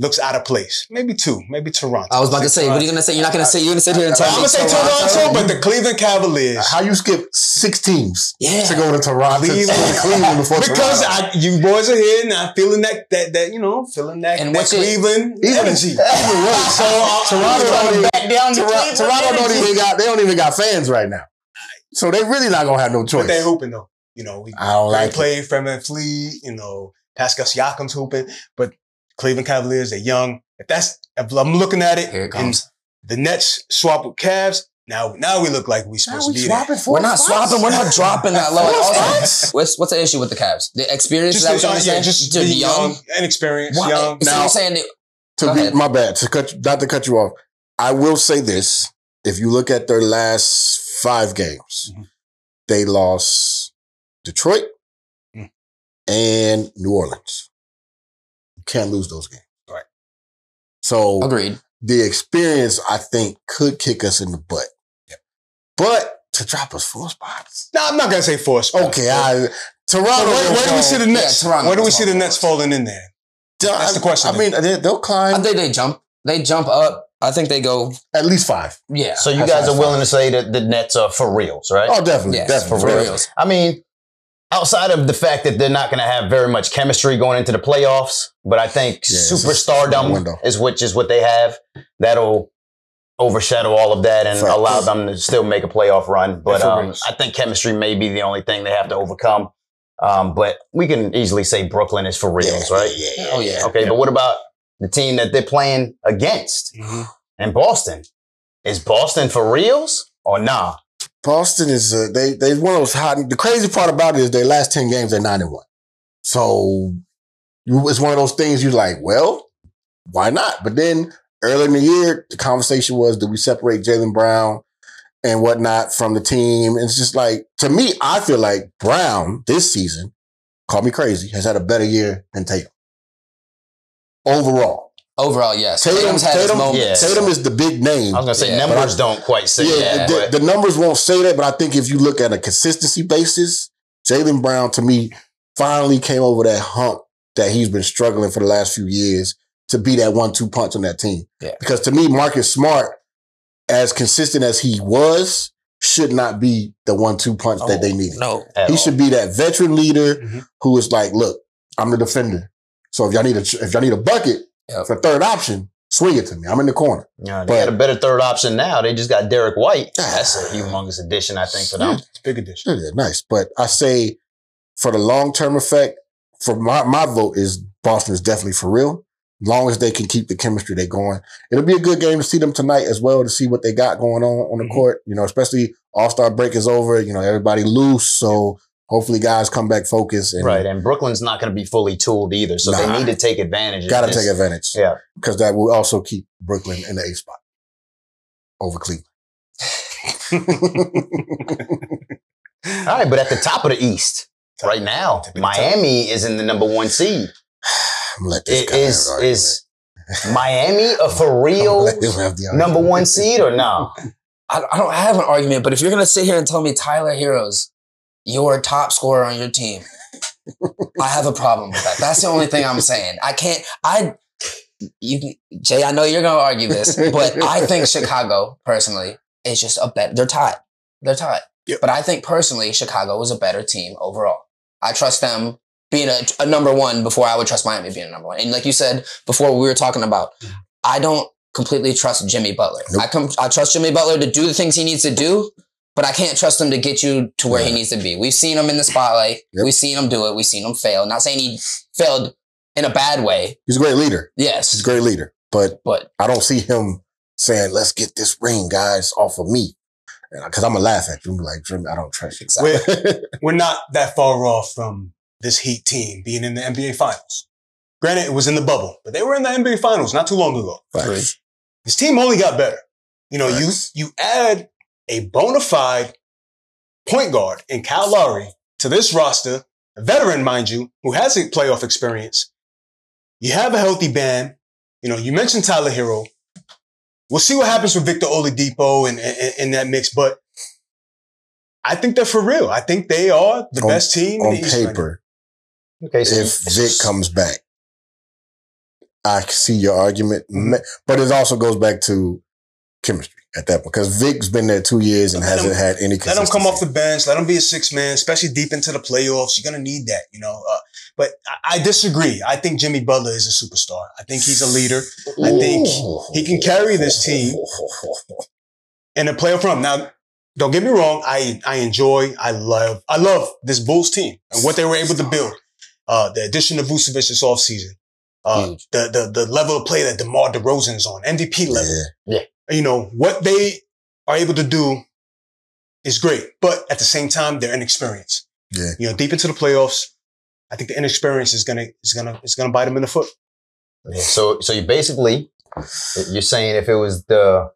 Looks out of place. Maybe two. Maybe Toronto. I was about to say, Toronto. What are you going to say? You're not going to say, you're going to sit here and tell me. I'm going to say Toronto, Toronto, but the Cleveland Cavaliers. How you skip six teams yeah. to go to Toronto? Cleveland. To Cleveland before because Toronto. I, you boys are here and I'm feeling that, that, that, you know, feeling that, and that Cleveland it, energy. Even, even really. So uh, Toronto, don't even, back down to Toronto, Toronto don't even got, they don't even got fans right now. So they really not going to have no choice. But they hooping though. You know, we I don't like play Freeman Fleet, you know, Pascal Siakam's hooping, but Cleveland Cavaliers, they're young. If that's, if I'm looking at it, Here it comes. The Nets swap with Cavs. Now, now we look like we're supposed we to be there. We're not spots. swapping. We're not dropping that low. What's, what's the issue with the Cavs? The experience just that was yeah, just to be young, young inexperienced, what? young. So now, you're saying that, to be, my bad. To cut, not to cut you off. I will say this: if you look at their last five games, mm-hmm. they lost Detroit mm. and New Orleans. Can't lose those games. Right. So agreed. The experience, I think, could kick us in the butt. Yep. But to drop us four spots. No, I'm not gonna say four spots. Okay, I, Toronto. So where, where do we see the Nets? Yeah, where do we see the Nets falling in there? That's the question. I mean, they, they'll climb. I think they jump. They jump up. I think they go at least five. Yeah. So you guys are willing to say that the Nets are for reals, right? Oh, definitely. Yes, definitely. For reals. I mean. Outside of the fact that they're not going to have very much chemistry going into the playoffs, but I think yeah, superstardom is which is what they have. That'll overshadow all of that and Fact. allow them to still make a playoff run. But um, I think chemistry may be the only thing they have to overcome. Um, but we can easily say Brooklyn is for reals, yeah, right? Yeah, yeah, yeah. Oh yeah. Okay, yeah. But what about the team that they're playing against? Mm-hmm. And Boston, is Boston for reals or nah? Boston is uh, they they one of those hot. The crazy part about it is their last ten games they're nine and one. So it's one of those things you're like, well, why not? But then early in the year, the conversation was, do we separate Jaylen Brown and whatnot from the team? And it's just like, to me, I feel like Brown this season, call me crazy, has had a better year than Tatum overall. Overall, yes. Tatum's had Tatum, his moments. Tatum is the big name. I was going to say yeah, numbers I, don't quite say yeah, that. The, the numbers won't say that, but I think if you look at a consistency basis, Jaylen Brown, to me, finally came over that hump that he's been struggling for the last few years to be that one two punch on that team. Yeah. Because to me, Marcus Smart, as consistent as he was, should not be the one two punch oh, that they needed. No, he all. should be that veteran leader mm-hmm. who is like, look, I'm the defender. So if y'all need a, if y'all need a bucket, yep. for third option, swing it to me. I'm in the corner. Yeah, they but, got a better third option now. They just got Derek White. That's a humongous addition, I think, for them. Yeah, it's a big addition. Yeah, nice. But I say for the long-term effect, for my, my vote is Boston is definitely for real. As long as they can keep the chemistry they going. It'll be a good game to see them tonight as well, to see what they got going on on the mm-hmm. court. You know, especially All-Star break is over. You know, everybody loose. So hopefully guys come back focused. And, right. And Brooklyn's not going to be fully tooled either. So nah, they need to take advantage. Got to take advantage. Yeah. Because that will also keep Brooklyn in the eighth spot over Cleveland. All right. But at the top of the East top, right now, Miami is in the number one seed. Let this it guy is argue, is right? Miami a for real number one seed or no? I, I don't have an argument, but if you're gonna sit here and tell me Tyler Hero's your top scorer on your team, I have a problem with that. That's the only thing I'm saying. I can't. I you Jay, I know you're gonna argue this, but I think Chicago personally is just a better. They're tied. They're tied. Yep. But I think personally, Chicago is a better team overall. I trust them being a, a number one before I would trust Miami being a number one. And like you said before, we were talking about, I don't completely trust Jimmy Butler. Nope. I com- I trust Jimmy Butler to do the things he needs to do, but I can't trust him to get you to where yeah. he needs to be. We've seen him in the spotlight. Yep. We've seen him do it. We've seen him fail. Not saying he failed in a bad way. He's a great leader. Yes. He's a great leader. But, but I don't see him saying, let's get this ring, guys, off of me. Because I'm going to laugh at you. I'm like, I don't trust you. We're, we're not that far off from this Heat team being in the N B A Finals. Granted, it was in the bubble, but they were in the N B A Finals not too long ago. Right. This team only got better. You know, right. you you add a bona fide point guard in Kyle Lowry to this roster, a veteran, mind you, who has a playoff experience. You have a healthy Bam. You know, you mentioned Tyler Hero. We'll see what happens with Victor Oladipo and in that mix, but I think they're for real. I think they are the on, best team on in the East paper. Right now. Okay, so if Vic comes back, I see your argument, but it also goes back to chemistry at that point because Vic's been there two years and let hasn't him, had any consistency. Let him come off the bench. Let him be a six man, especially deep into the playoffs. You're going to need that, you know. Uh, but I, I disagree. I think Jimmy Butler is a superstar. I think he's a leader. I think he can carry this team in a playoff run. Now, don't get me wrong. I I enjoy. I love. I love this Bulls team and what they were able to build. Uh, the addition of Vucevic this offseason, uh, the, the, the level of play that DeMar DeRozan's on, M V P level. Yeah. Yeah. You know, what they are able to do is great, but at the same time, they're inexperienced. Yeah. You know, deep into the playoffs, I think the inexperience is going to, is going to, is going to bite them in the foot. Yeah. So, so you basically, you're saying if it was the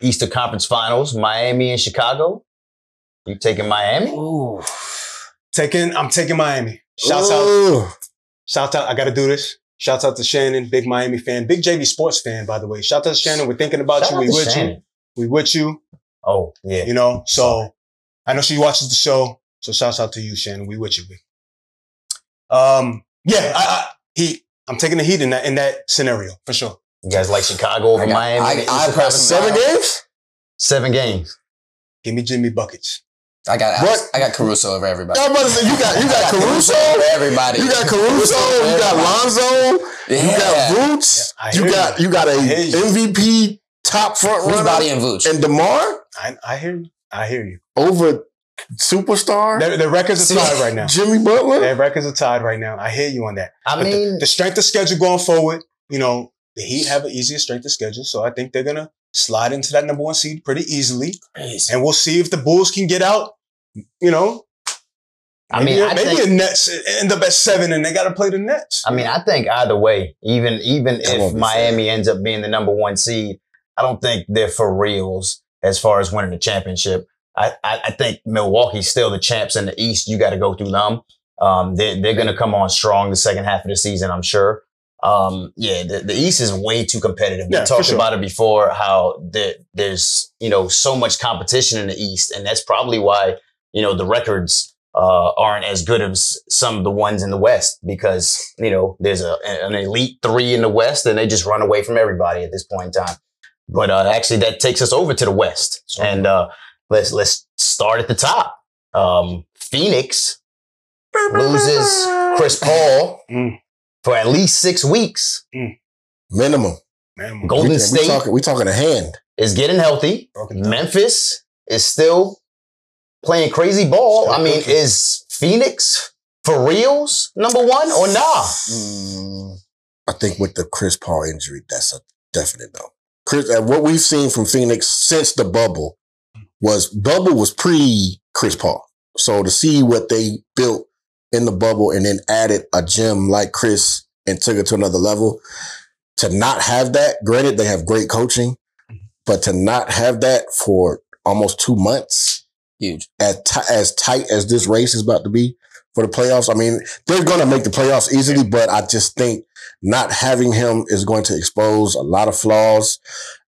Eastern Conference Finals, Miami and Chicago, you taking Miami? Ooh. Taking, I'm taking Miami. Shouts Ooh. out. Shout out. I got to do this. Shouts out to Shannon, big Miami fan, big J V Sports fan, by the way. Shout out to Shannon. We're thinking about Shout you. We with Shannon. you. We with you. Oh, yeah. You know, so Sorry. I know she watches the show. So shouts out to you, Shannon. We with you. Big. Um, yeah, I, I, he, I'm taking the Heat in that, in that scenario for sure. You guys like Chicago over I got, Miami? I, I press seven Miami. games? Seven games. Give me Jimmy Buckets. I got Alex, I got Caruso over everybody. I'm about to say, you got you got, got Caruso over everybody. You got Caruso. You got Lonzo. Yeah. You got Vooch. Yeah, you got you, you got a M V P top front runner. Body and Vooch and DeMar. I, I hear you. I hear you. Over superstar. The, the records are tied right now. Jimmy Butler. The records are tied right now. I hear you on that. I but mean, the, the strength of schedule going forward. You know, the Heat have an easier strength of schedule, so I think they're gonna slide into that number one seed pretty easily. Crazy. And we'll see if the Bulls can get out, you know. I maybe, mean, I maybe think, the Nets end up at seven and they got to play the Nets. I mean, I think either way, even, even if Miami ends up being the number one seed, I don't think they're for reals as far as winning the championship. I, I, I think Milwaukee's still the champs in the East. You got to go through them. Um, they, they're going to come on strong the second half of the season, I'm sure. Um, yeah, the, the East is way too competitive. We yeah, talked sure. about it before, how there, there's, you know, so much competition in the East. And that's probably why, you know, the records, uh, aren't as good as some of the ones in the West because, you know, there's a, an elite three in the West and they just run away from everybody at this point in time. But, uh, actually that takes us over to the West sure. and, uh, let's, let's start at the top. Um, Phoenix loses Chris Paul. mm. For at least six weeks. Mm. Minimum. Man, Golden we, State. We talking, we talking a hand. Is getting healthy. Okay. Memphis is still playing crazy ball. Still I mean, cooking. Is Phoenix for reals number one or nah? Mm, I think with the Chris Paul injury, that's a definite no. Chris, uh, what we've seen from Phoenix since the bubble was bubble was pre Chris Paul. So to see what they built in the bubble and then added a gem like Chris and took it to another level, to not have that, granted, they have great coaching, but to not have that for almost two months, huge. As, t- as tight as this race is about to be for the playoffs, I mean, they're going to make the playoffs easily, but I just think not having him is going to expose a lot of flaws.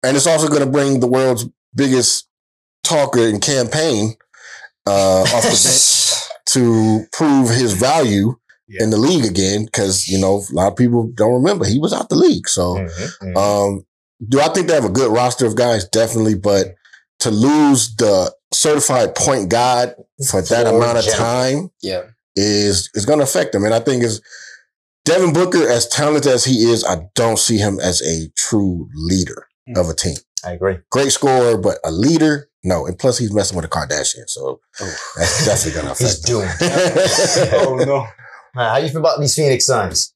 And it's also going to bring the world's biggest talker in campaign uh, off the bench to prove his value. Yeah. In the league again, because, you know, a lot of people don't remember he was out the league. So mm-hmm, mm-hmm. Um, do I think they have a good roster of guys? Definitely. But to lose the certified point guard for that Lord amount of Jim. time yeah. is, is going to affect them. And I think is Devin Booker, as talented as he is, I don't see him as a true leader mm. of a team. I agree. Great scorer, but a leader. No, and plus he's messing with a Kardashian. So Ooh. that's definitely going to affect him. He's doing Oh, no. How you feel about these Phoenix Suns?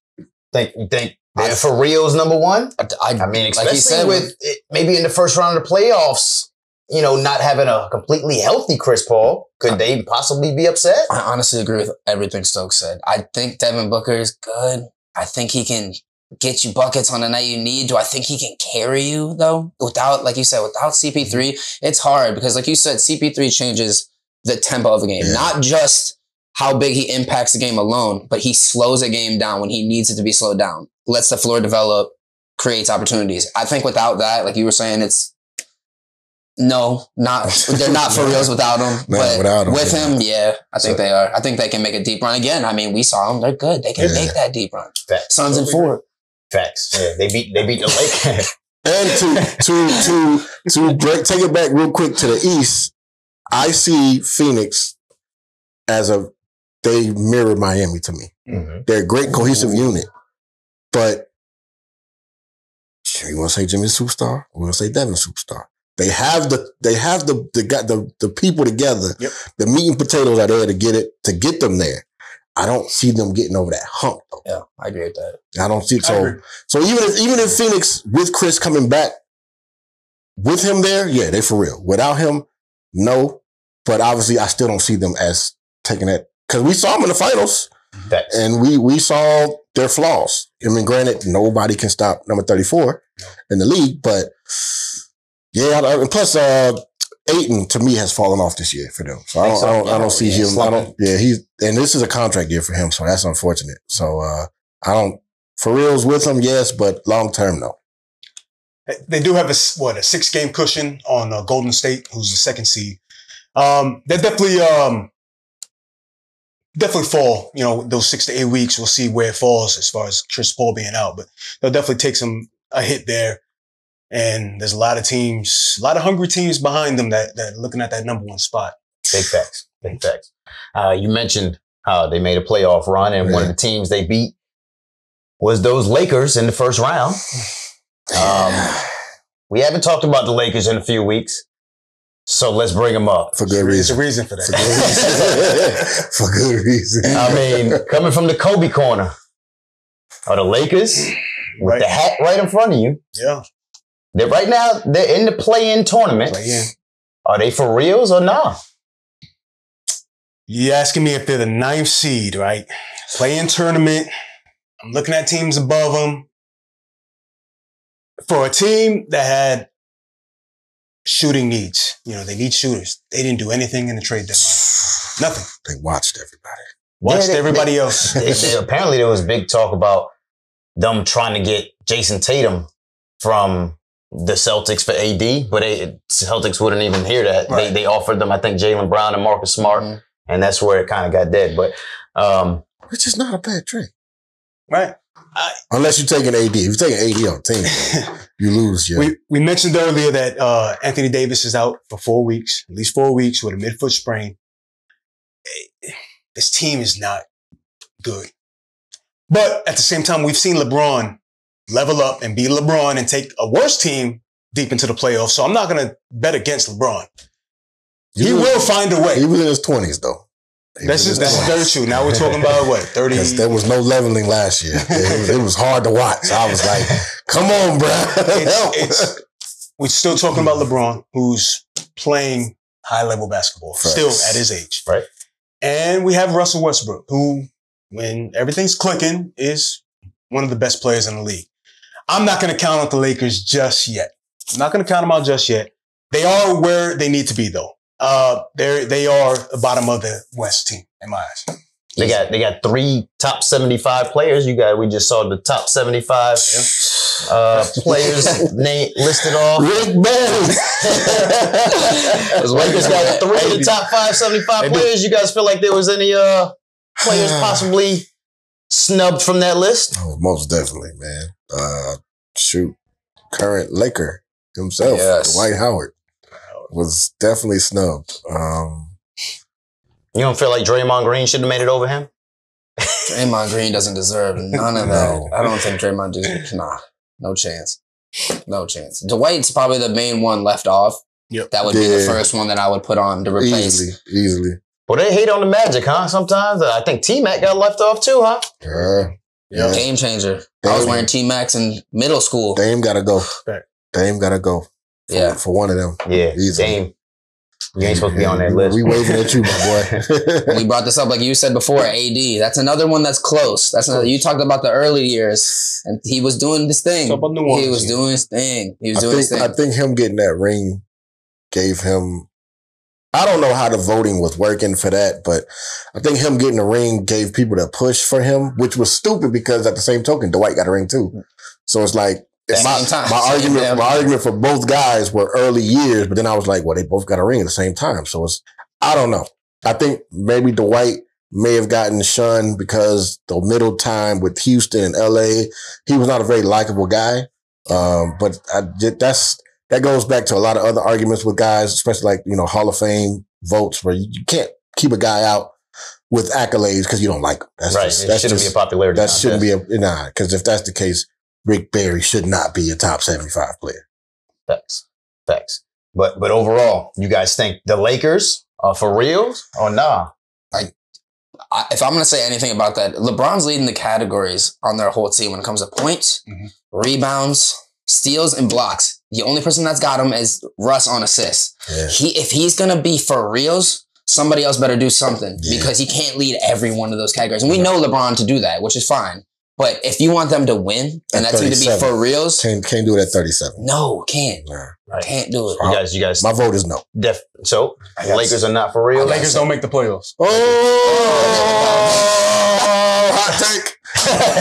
Think you think they're for reals number one? I, I mean, especially like you said, with it, maybe in the first round of the playoffs, you know, not having a completely healthy Chris Paul, could I, they possibly be upset? I honestly agree with everything Stokes said. I think Devin Booker is good. I think he can get you buckets on the night you need. Do I think he can carry you though? Without, like you said, without C P three, it's hard because, like you said, C P three changes the tempo of a game, yeah. not just how big he impacts the game alone, but he slows a game down when he needs it to be slowed down, lets the floor develop, creates opportunities. I think without that, like you were saying, it's no, not they're not for reals without him. No, but without him, with yeah. him, yeah, I think so, they are. I think they can make a deep run again. I mean, we saw them; they're good. They can yeah. make that deep run. Facts. Suns in four. Facts. Yeah, they beat. They beat the Lakers. And to to to to break, take it back real quick to the East. I see Phoenix as a. They mirror Miami to me. Mm-hmm. They're a great cohesive unit, but you want to say Jimmy's a superstar? We're going to say Devin's a superstar. They have the they have the the the, the people together. Yep. The meat and potatoes are there to get it to get them there. I don't see them getting over that hump though. Yeah, I agree with that. I don't see so so even if, even if Phoenix with Chris coming back with him there, yeah, they for real. Without him, no. But obviously, I still don't see them as taking that. Because we saw them in the finals, That's and we we saw their flaws. I mean, granted, nobody can stop number thirty-four in the league, but yeah. And plus, uh, Ayton to me has fallen off this year for them. So I don't, so. I don't, yeah, I don't see yeah, him. I don't. Yeah, he's and this is a contract year for him, so that's unfortunate. So uh, I don't for reals with him, yes, but long term, no. They do have a what a six game cushion on uh, Golden State, who's the second seed. Um, they're definitely. Um, Definitely fall, you know, those six to eight weeks, we'll see where it falls as far as Chris Paul being out, but they'll definitely take some, a hit there. And there's a lot of teams, a lot of hungry teams behind them that, that are looking at that number one spot. Big facts, big facts. Uh, you mentioned how they made a playoff run and yeah. one of the teams they beat was those Lakers in the first round. Um, we haven't talked about the Lakers in a few weeks. So let's bring them up. For good reason. There's a reason for that. For good reason. For good reason. I mean, coming from the Kobe corner are the Lakers right. with the hat right in front of you. Yeah. They're right now, they're in the play-in tournament. Play-in. Are they for reals or not? You're asking me if they're the ninth seed, right? Play-in tournament. I'm looking at teams above them. For a team that had shooting needs. You know, they need shooters. They didn't do anything in the trade deadline. Nothing. They watched everybody. Watched yeah, they, everybody they, else. They, they, apparently, there was big talk about them trying to get Jason Tatum from the Celtics for A D, but they, Celtics wouldn't even hear that. Right. They, they offered them, I think, Jaylen Brown and Marcus Smart, mm-hmm. and that's where it kind of got dead. But um, which is not a bad trade. Right. I, Unless you take an A D. If you take an A D on team, you lose. Yeah. We we mentioned earlier that uh, Anthony Davis is out for four weeks, at least four weeks with a midfoot sprain. This team is not good. But at the same time, we've seen LeBron level up and be LeBron and take a worse team deep into the playoffs. So I'm not going to bet against LeBron. He, he was, will find a way. He was in his twenties, though. He that's just, that's very true. Now we're talking about what, thirty? Because there was no leveling last year. It was, it was hard to watch. I was like, come on, bro. It's, it's, we're still talking about LeBron, who's playing high-level basketball, right. still at his age. Right. And we have Russell Westbrook, who, when everything's clicking, is one of the best players in the league. I'm not going to count on the Lakers just yet. I'm not going to count them out just yet. They are where they need to be, though. Uh, they they are the bottom of the West team in my eyes. They got they got three top seventy-five players. You got we just saw the top seventy-five uh, players name listed off. Rick Barry. Lakers got three of the top five seventy-five players. You guys feel like there was any uh, players possibly snubbed from that list? Oh, most definitely, man. Uh, shoot, current Laker himself, yes. Dwight Howard. Was definitely snubbed. Um, you don't feel like Draymond Green should have made it over him? Draymond Green doesn't deserve none of no. that. I don't think Draymond just, nah, no chance. No chance. Dwight's probably the main one left off. Yep. That would yeah. be the first one that I would put on to replace. Easily, easily. Well, they hate on the Magic, huh? Sometimes. I think T-Mac got left off too, huh? Yeah. yeah. Game changer. Dame. I was wearing T-Macs in middle school. Dame gotta go. Dame gotta go. For, yeah, for one of them. Yeah, easily. Dame. You ain't supposed to be on that list. We waving at you, my boy. We brought this up, like you said before, A D. That's another one that's close. That's another, you talked about the early years, and he was doing this thing. He was doing his thing. He was I doing think, his thing. I think him getting that ring gave him. I don't know how the voting was working for that, but I think him getting a ring gave people that push for him, which was stupid because at the same token, Dwight got a ring too. So it's like. My, my argument, yeah. my argument for both guys were early years, but then I was like, well, they both got a ring at the same time. So it's, I don't know. I think maybe Dwight may have gotten shunned because the middle time with Houston and L A, he was not a very likable guy. Um, but I did, that's, that goes back to a lot of other arguments with guys, especially like, you know, Hall of Fame votes where you can't keep a guy out with accolades because you don't like him. That's right. Just, it that's shouldn't just, be a popularity. That contest. shouldn't be a, nah, because if that's the case, Rick Barry should not be a top seventy-five player. Facts. Facts. But but overall, you guys think the Lakers are for real or nah? Like, I, if I'm going to say anything about that, LeBron's leading the categories on their whole team when it comes to points, mm-hmm. rebounds, steals, and blocks. The only person that's got him is Russ on assists. Yeah. He, if he's going to be for reals, somebody else better do something yeah. because he can't lead every one of those categories. And we yeah. know LeBron to do that, which is fine. But if you want them to win and that team to be for reals, can't, can't do it at thirty-seven. No, can't. Nah. Right. Can't do it. You guys, you guys. My vote is no. Def so Lakers are not for real. Lakers don't make the playoffs. Oh, oh hot take.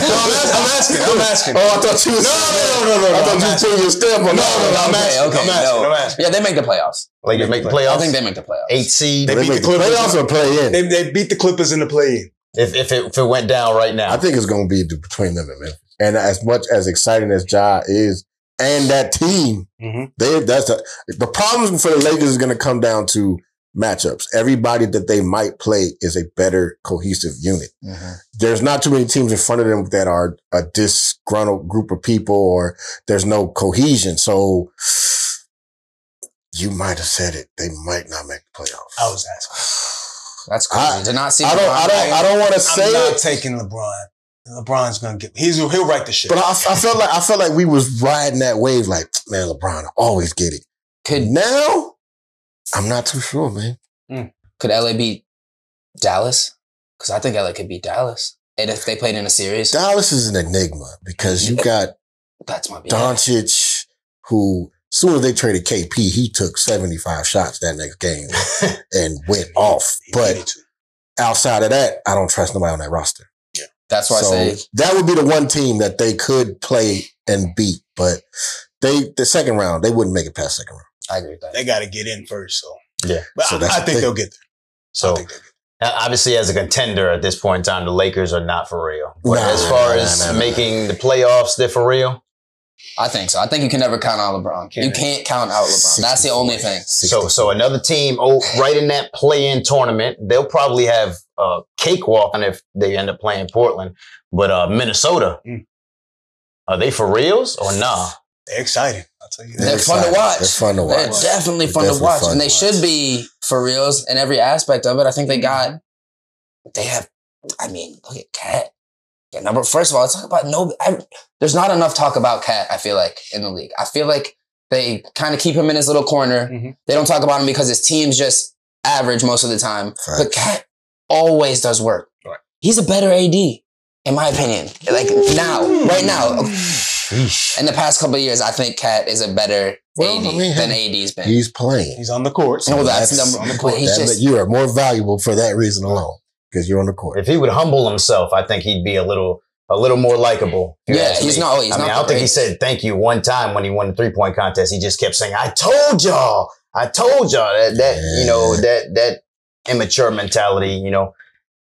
no, I'm asking. I'm asking. Oh, I thought you. Was no, no, no, no, no. I thought you were your step. No, no, no. I'm asking. Okay, I'm asking. Yeah, they make the playoffs. Lakers make the playoffs. I think they make the playoffs. Eight seed. They beat the playoffs or play in. They they beat the Clippers in the play in. If if it, if it went down right now. I think it's going to be between them and Memphis. And as much as exciting as Ja is and that team, mm-hmm. they that's a, the problem for the Lakers is going to come down to matchups. Everybody that they might play is a better cohesive unit. Mm-hmm. There's not too many teams in front of them that are a disgruntled group of people or there's no cohesion. So you might have said it. They might not make the playoffs. I was asking. That's crazy. I, to not see I don't, I don't, I don't want to say I'm not it. taking LeBron. LeBron's gonna get. He's he'll write the shit. But I, I felt like I felt like we was riding that wave. Like man, LeBron will always get it. Could now? I'm not too sure, man. Mm. Could L A beat Dallas? Because I think L A could beat Dallas, and if they played in a series, Dallas is an enigma because you got that's my Doncic who. As soon as they traded K P, he took seventy-five shots that next game and went off. But outside of that, I don't trust nobody on that roster. Yeah. That's why so I say that would be the one team that they could play and beat. But they the second round, they wouldn't make it past second round. I agree with that. They got to get in first. So yeah, but so I, I think they'll get there. So get there. Obviously, as a contender at this point in time, the Lakers are not for real. But nah, as far nah, as nah, nah, making nah. the playoffs, they're for real. I think so. I think you can never count out LeBron. Can't you can't count out LeBron. That's the only thing. So, so another team, oh, right in that play-in tournament, they'll probably have a uh, cakewalk if they end up playing Portland. But uh, Minnesota, mm. Are they for reals or nah? They're exciting. I'll tell you that. They're, They're fun to watch. They're fun to watch. They're definitely They're fun definitely to watch. Fun and they watch. Should be for reals in every aspect of it. I think they got, they have, I mean, look at Kat. Yeah, number, first of all, let's talk about no, I, there's not enough talk about Kat, I feel like, in the league. I feel like they kind of keep him in his little corner. Mm-hmm. They don't talk about him because his team's just average most of the time. Right. But Kat always does work. Right. He's a better A D, in my opinion. Like now, right now. In the past couple of years, I think Kat is a better well, A D I mean, than A D's been. He's playing. He's on the court. So no, that's, that's number, on the court. He's that, just, you are more valuable for that reason alone. Because you're on the court. If he would humble himself, I think he'd be a little, a little more likable. Yeah, he's not. He's I mean, not I don't think he said thank you one time when he won the three point contest. He just kept saying, "I told y'all, I told y'all that that yeah. you know that that immature mentality. You know,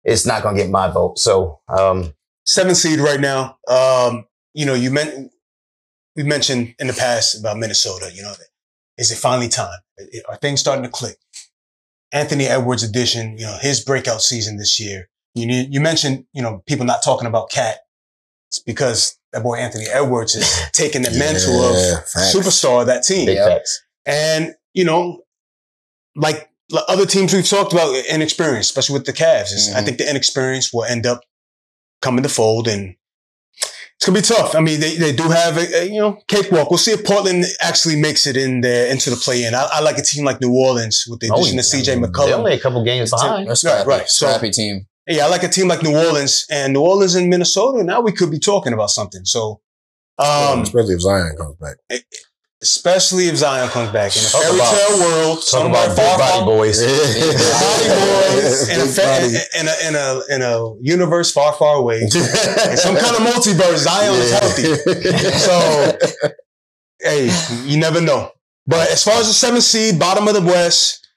it's not gonna get my vote." So um, seven seed right now. Um, you know, you meant we mentioned in the past about Minnesota. You know, is it finally time? Are things starting to click? Anthony Edwards edition, you know, his breakout season this year. You need, you mentioned, you know, people not talking about Kat. It's because that boy Anthony Edwards is taking the yeah, mantle of facts. Superstar of that team. Yep. And, you know, like other teams we've talked about, inexperience, especially with the Cavs. Mm-hmm. I think the inexperience will end up coming to fold and it's going to be tough. I mean, they, they do have a, a, you know, cakewalk. We'll see if Portland actually makes it in there, into the play-in. I, I like a team like New Orleans with the addition oh, yeah. of C J McCollum. They're only a couple games behind. That's right, right. So, scrappy team. Yeah, I like a team like New Orleans. And New Orleans and Minnesota, now we could be talking about something. So, um, especially if Zion comes back. Especially if Zion comes back. In a fairy tale world, talking about big body boys. Body boys. In a, fa- in, a, in, a, in a universe far, far away. In some kind of multiverse, Zion yeah. is healthy. So, hey, you never know. But as far as the seventh seed, bottom of the West,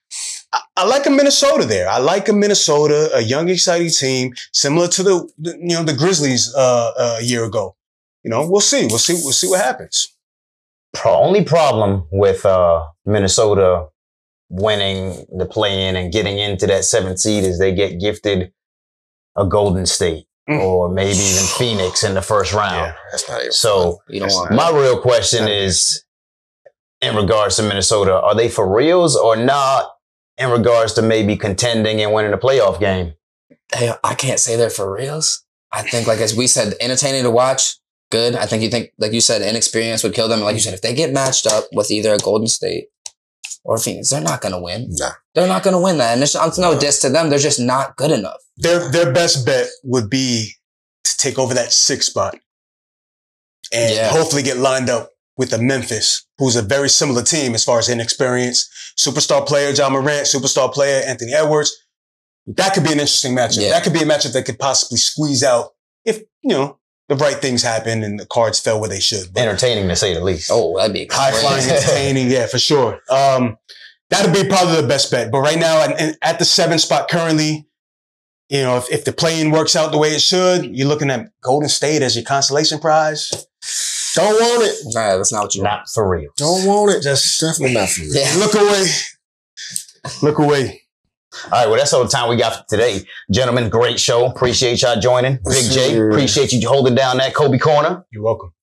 I, I like a Minnesota there. I like a Minnesota, a young, exciting team, similar to the, the you know the Grizzlies uh, a year ago. You know, we'll see. We'll see. We'll see what happens. Pro- only problem with uh, Minnesota winning the play-in and getting into that seventh seed is they get gifted a Golden State mm. or maybe even Phoenix in the first round. Yeah, that's not even so you don't want my real question is, in regards to Minnesota, are they for reals or not in regards to maybe contending and winning a playoff game? Hey, I can't say they're for reals. I think, like as we said, entertaining to watch. Good. I think you think, like you said, inexperience would kill them. And like you said, if they get matched up with either a Golden State or Phoenix, they're not going to win. Nah. They're not going to win that. And it's, it's no nah. diss to them. They're just not good enough. Their their best bet would be to take over that sixth spot and yeah. hopefully get lined up with the Memphis, who's a very similar team as far as inexperience. Superstar player, Ja Morant, superstar player, Anthony Edwards. That could be an interesting matchup. Yeah. That could be a matchup that could possibly squeeze out if, you know, the right things happened and the cards fell where they should. But entertaining to say the least. Oh, that'd be high flying, entertaining. Yeah, for sure. Um, that'd be probably the best bet. But right now, at, at the seventh spot currently, you know, if, if the play-in works out the way it should, you're looking at Golden State as your consolation prize. Don't want it. Nah, that's not what you want. Not for real. Don't want it. Just definitely not for real. Yeah. Look away. Look away. All right, well, that's all the time we got for today. Gentlemen, great show. Appreciate y'all joining. Big J, appreciate you holding down that Kobe Corner. You're welcome.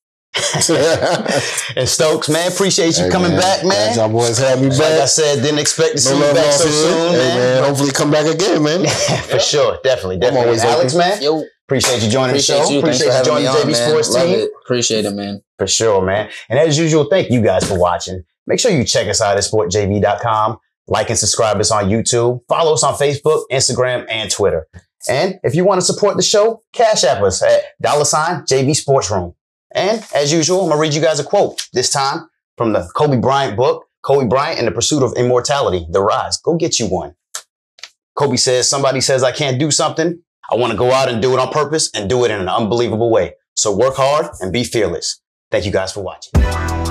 And Stokes, man, appreciate you hey, coming man. back, man. Y'all boys have me back. Like I said, didn't expect to see no you back so soon, hey, man. man. Hopefully come back again, man. For yeah. sure, definitely. definitely. Alex, open. man, Yo. appreciate you joining appreciate the show. You. Appreciate you joining the J V Sports Love team. It. Appreciate it, man. For sure, man. And as usual, thank you guys for watching. Make sure you check us out at sport j v dot com. Like and subscribe us on YouTube. Follow us on Facebook, Instagram, and Twitter. And if you want to support the show, cash app us at dollar sign J V Sports Room. And as usual, I'm going to read you guys a quote, this time from the Kobe Bryant book, Kobe Bryant and the Pursuit of Immortality, The Rise. Go get you one. Kobe says, somebody says I can't do something. I want to go out and do it on purpose and do it in an unbelievable way. So work hard and be fearless. Thank you guys for watching.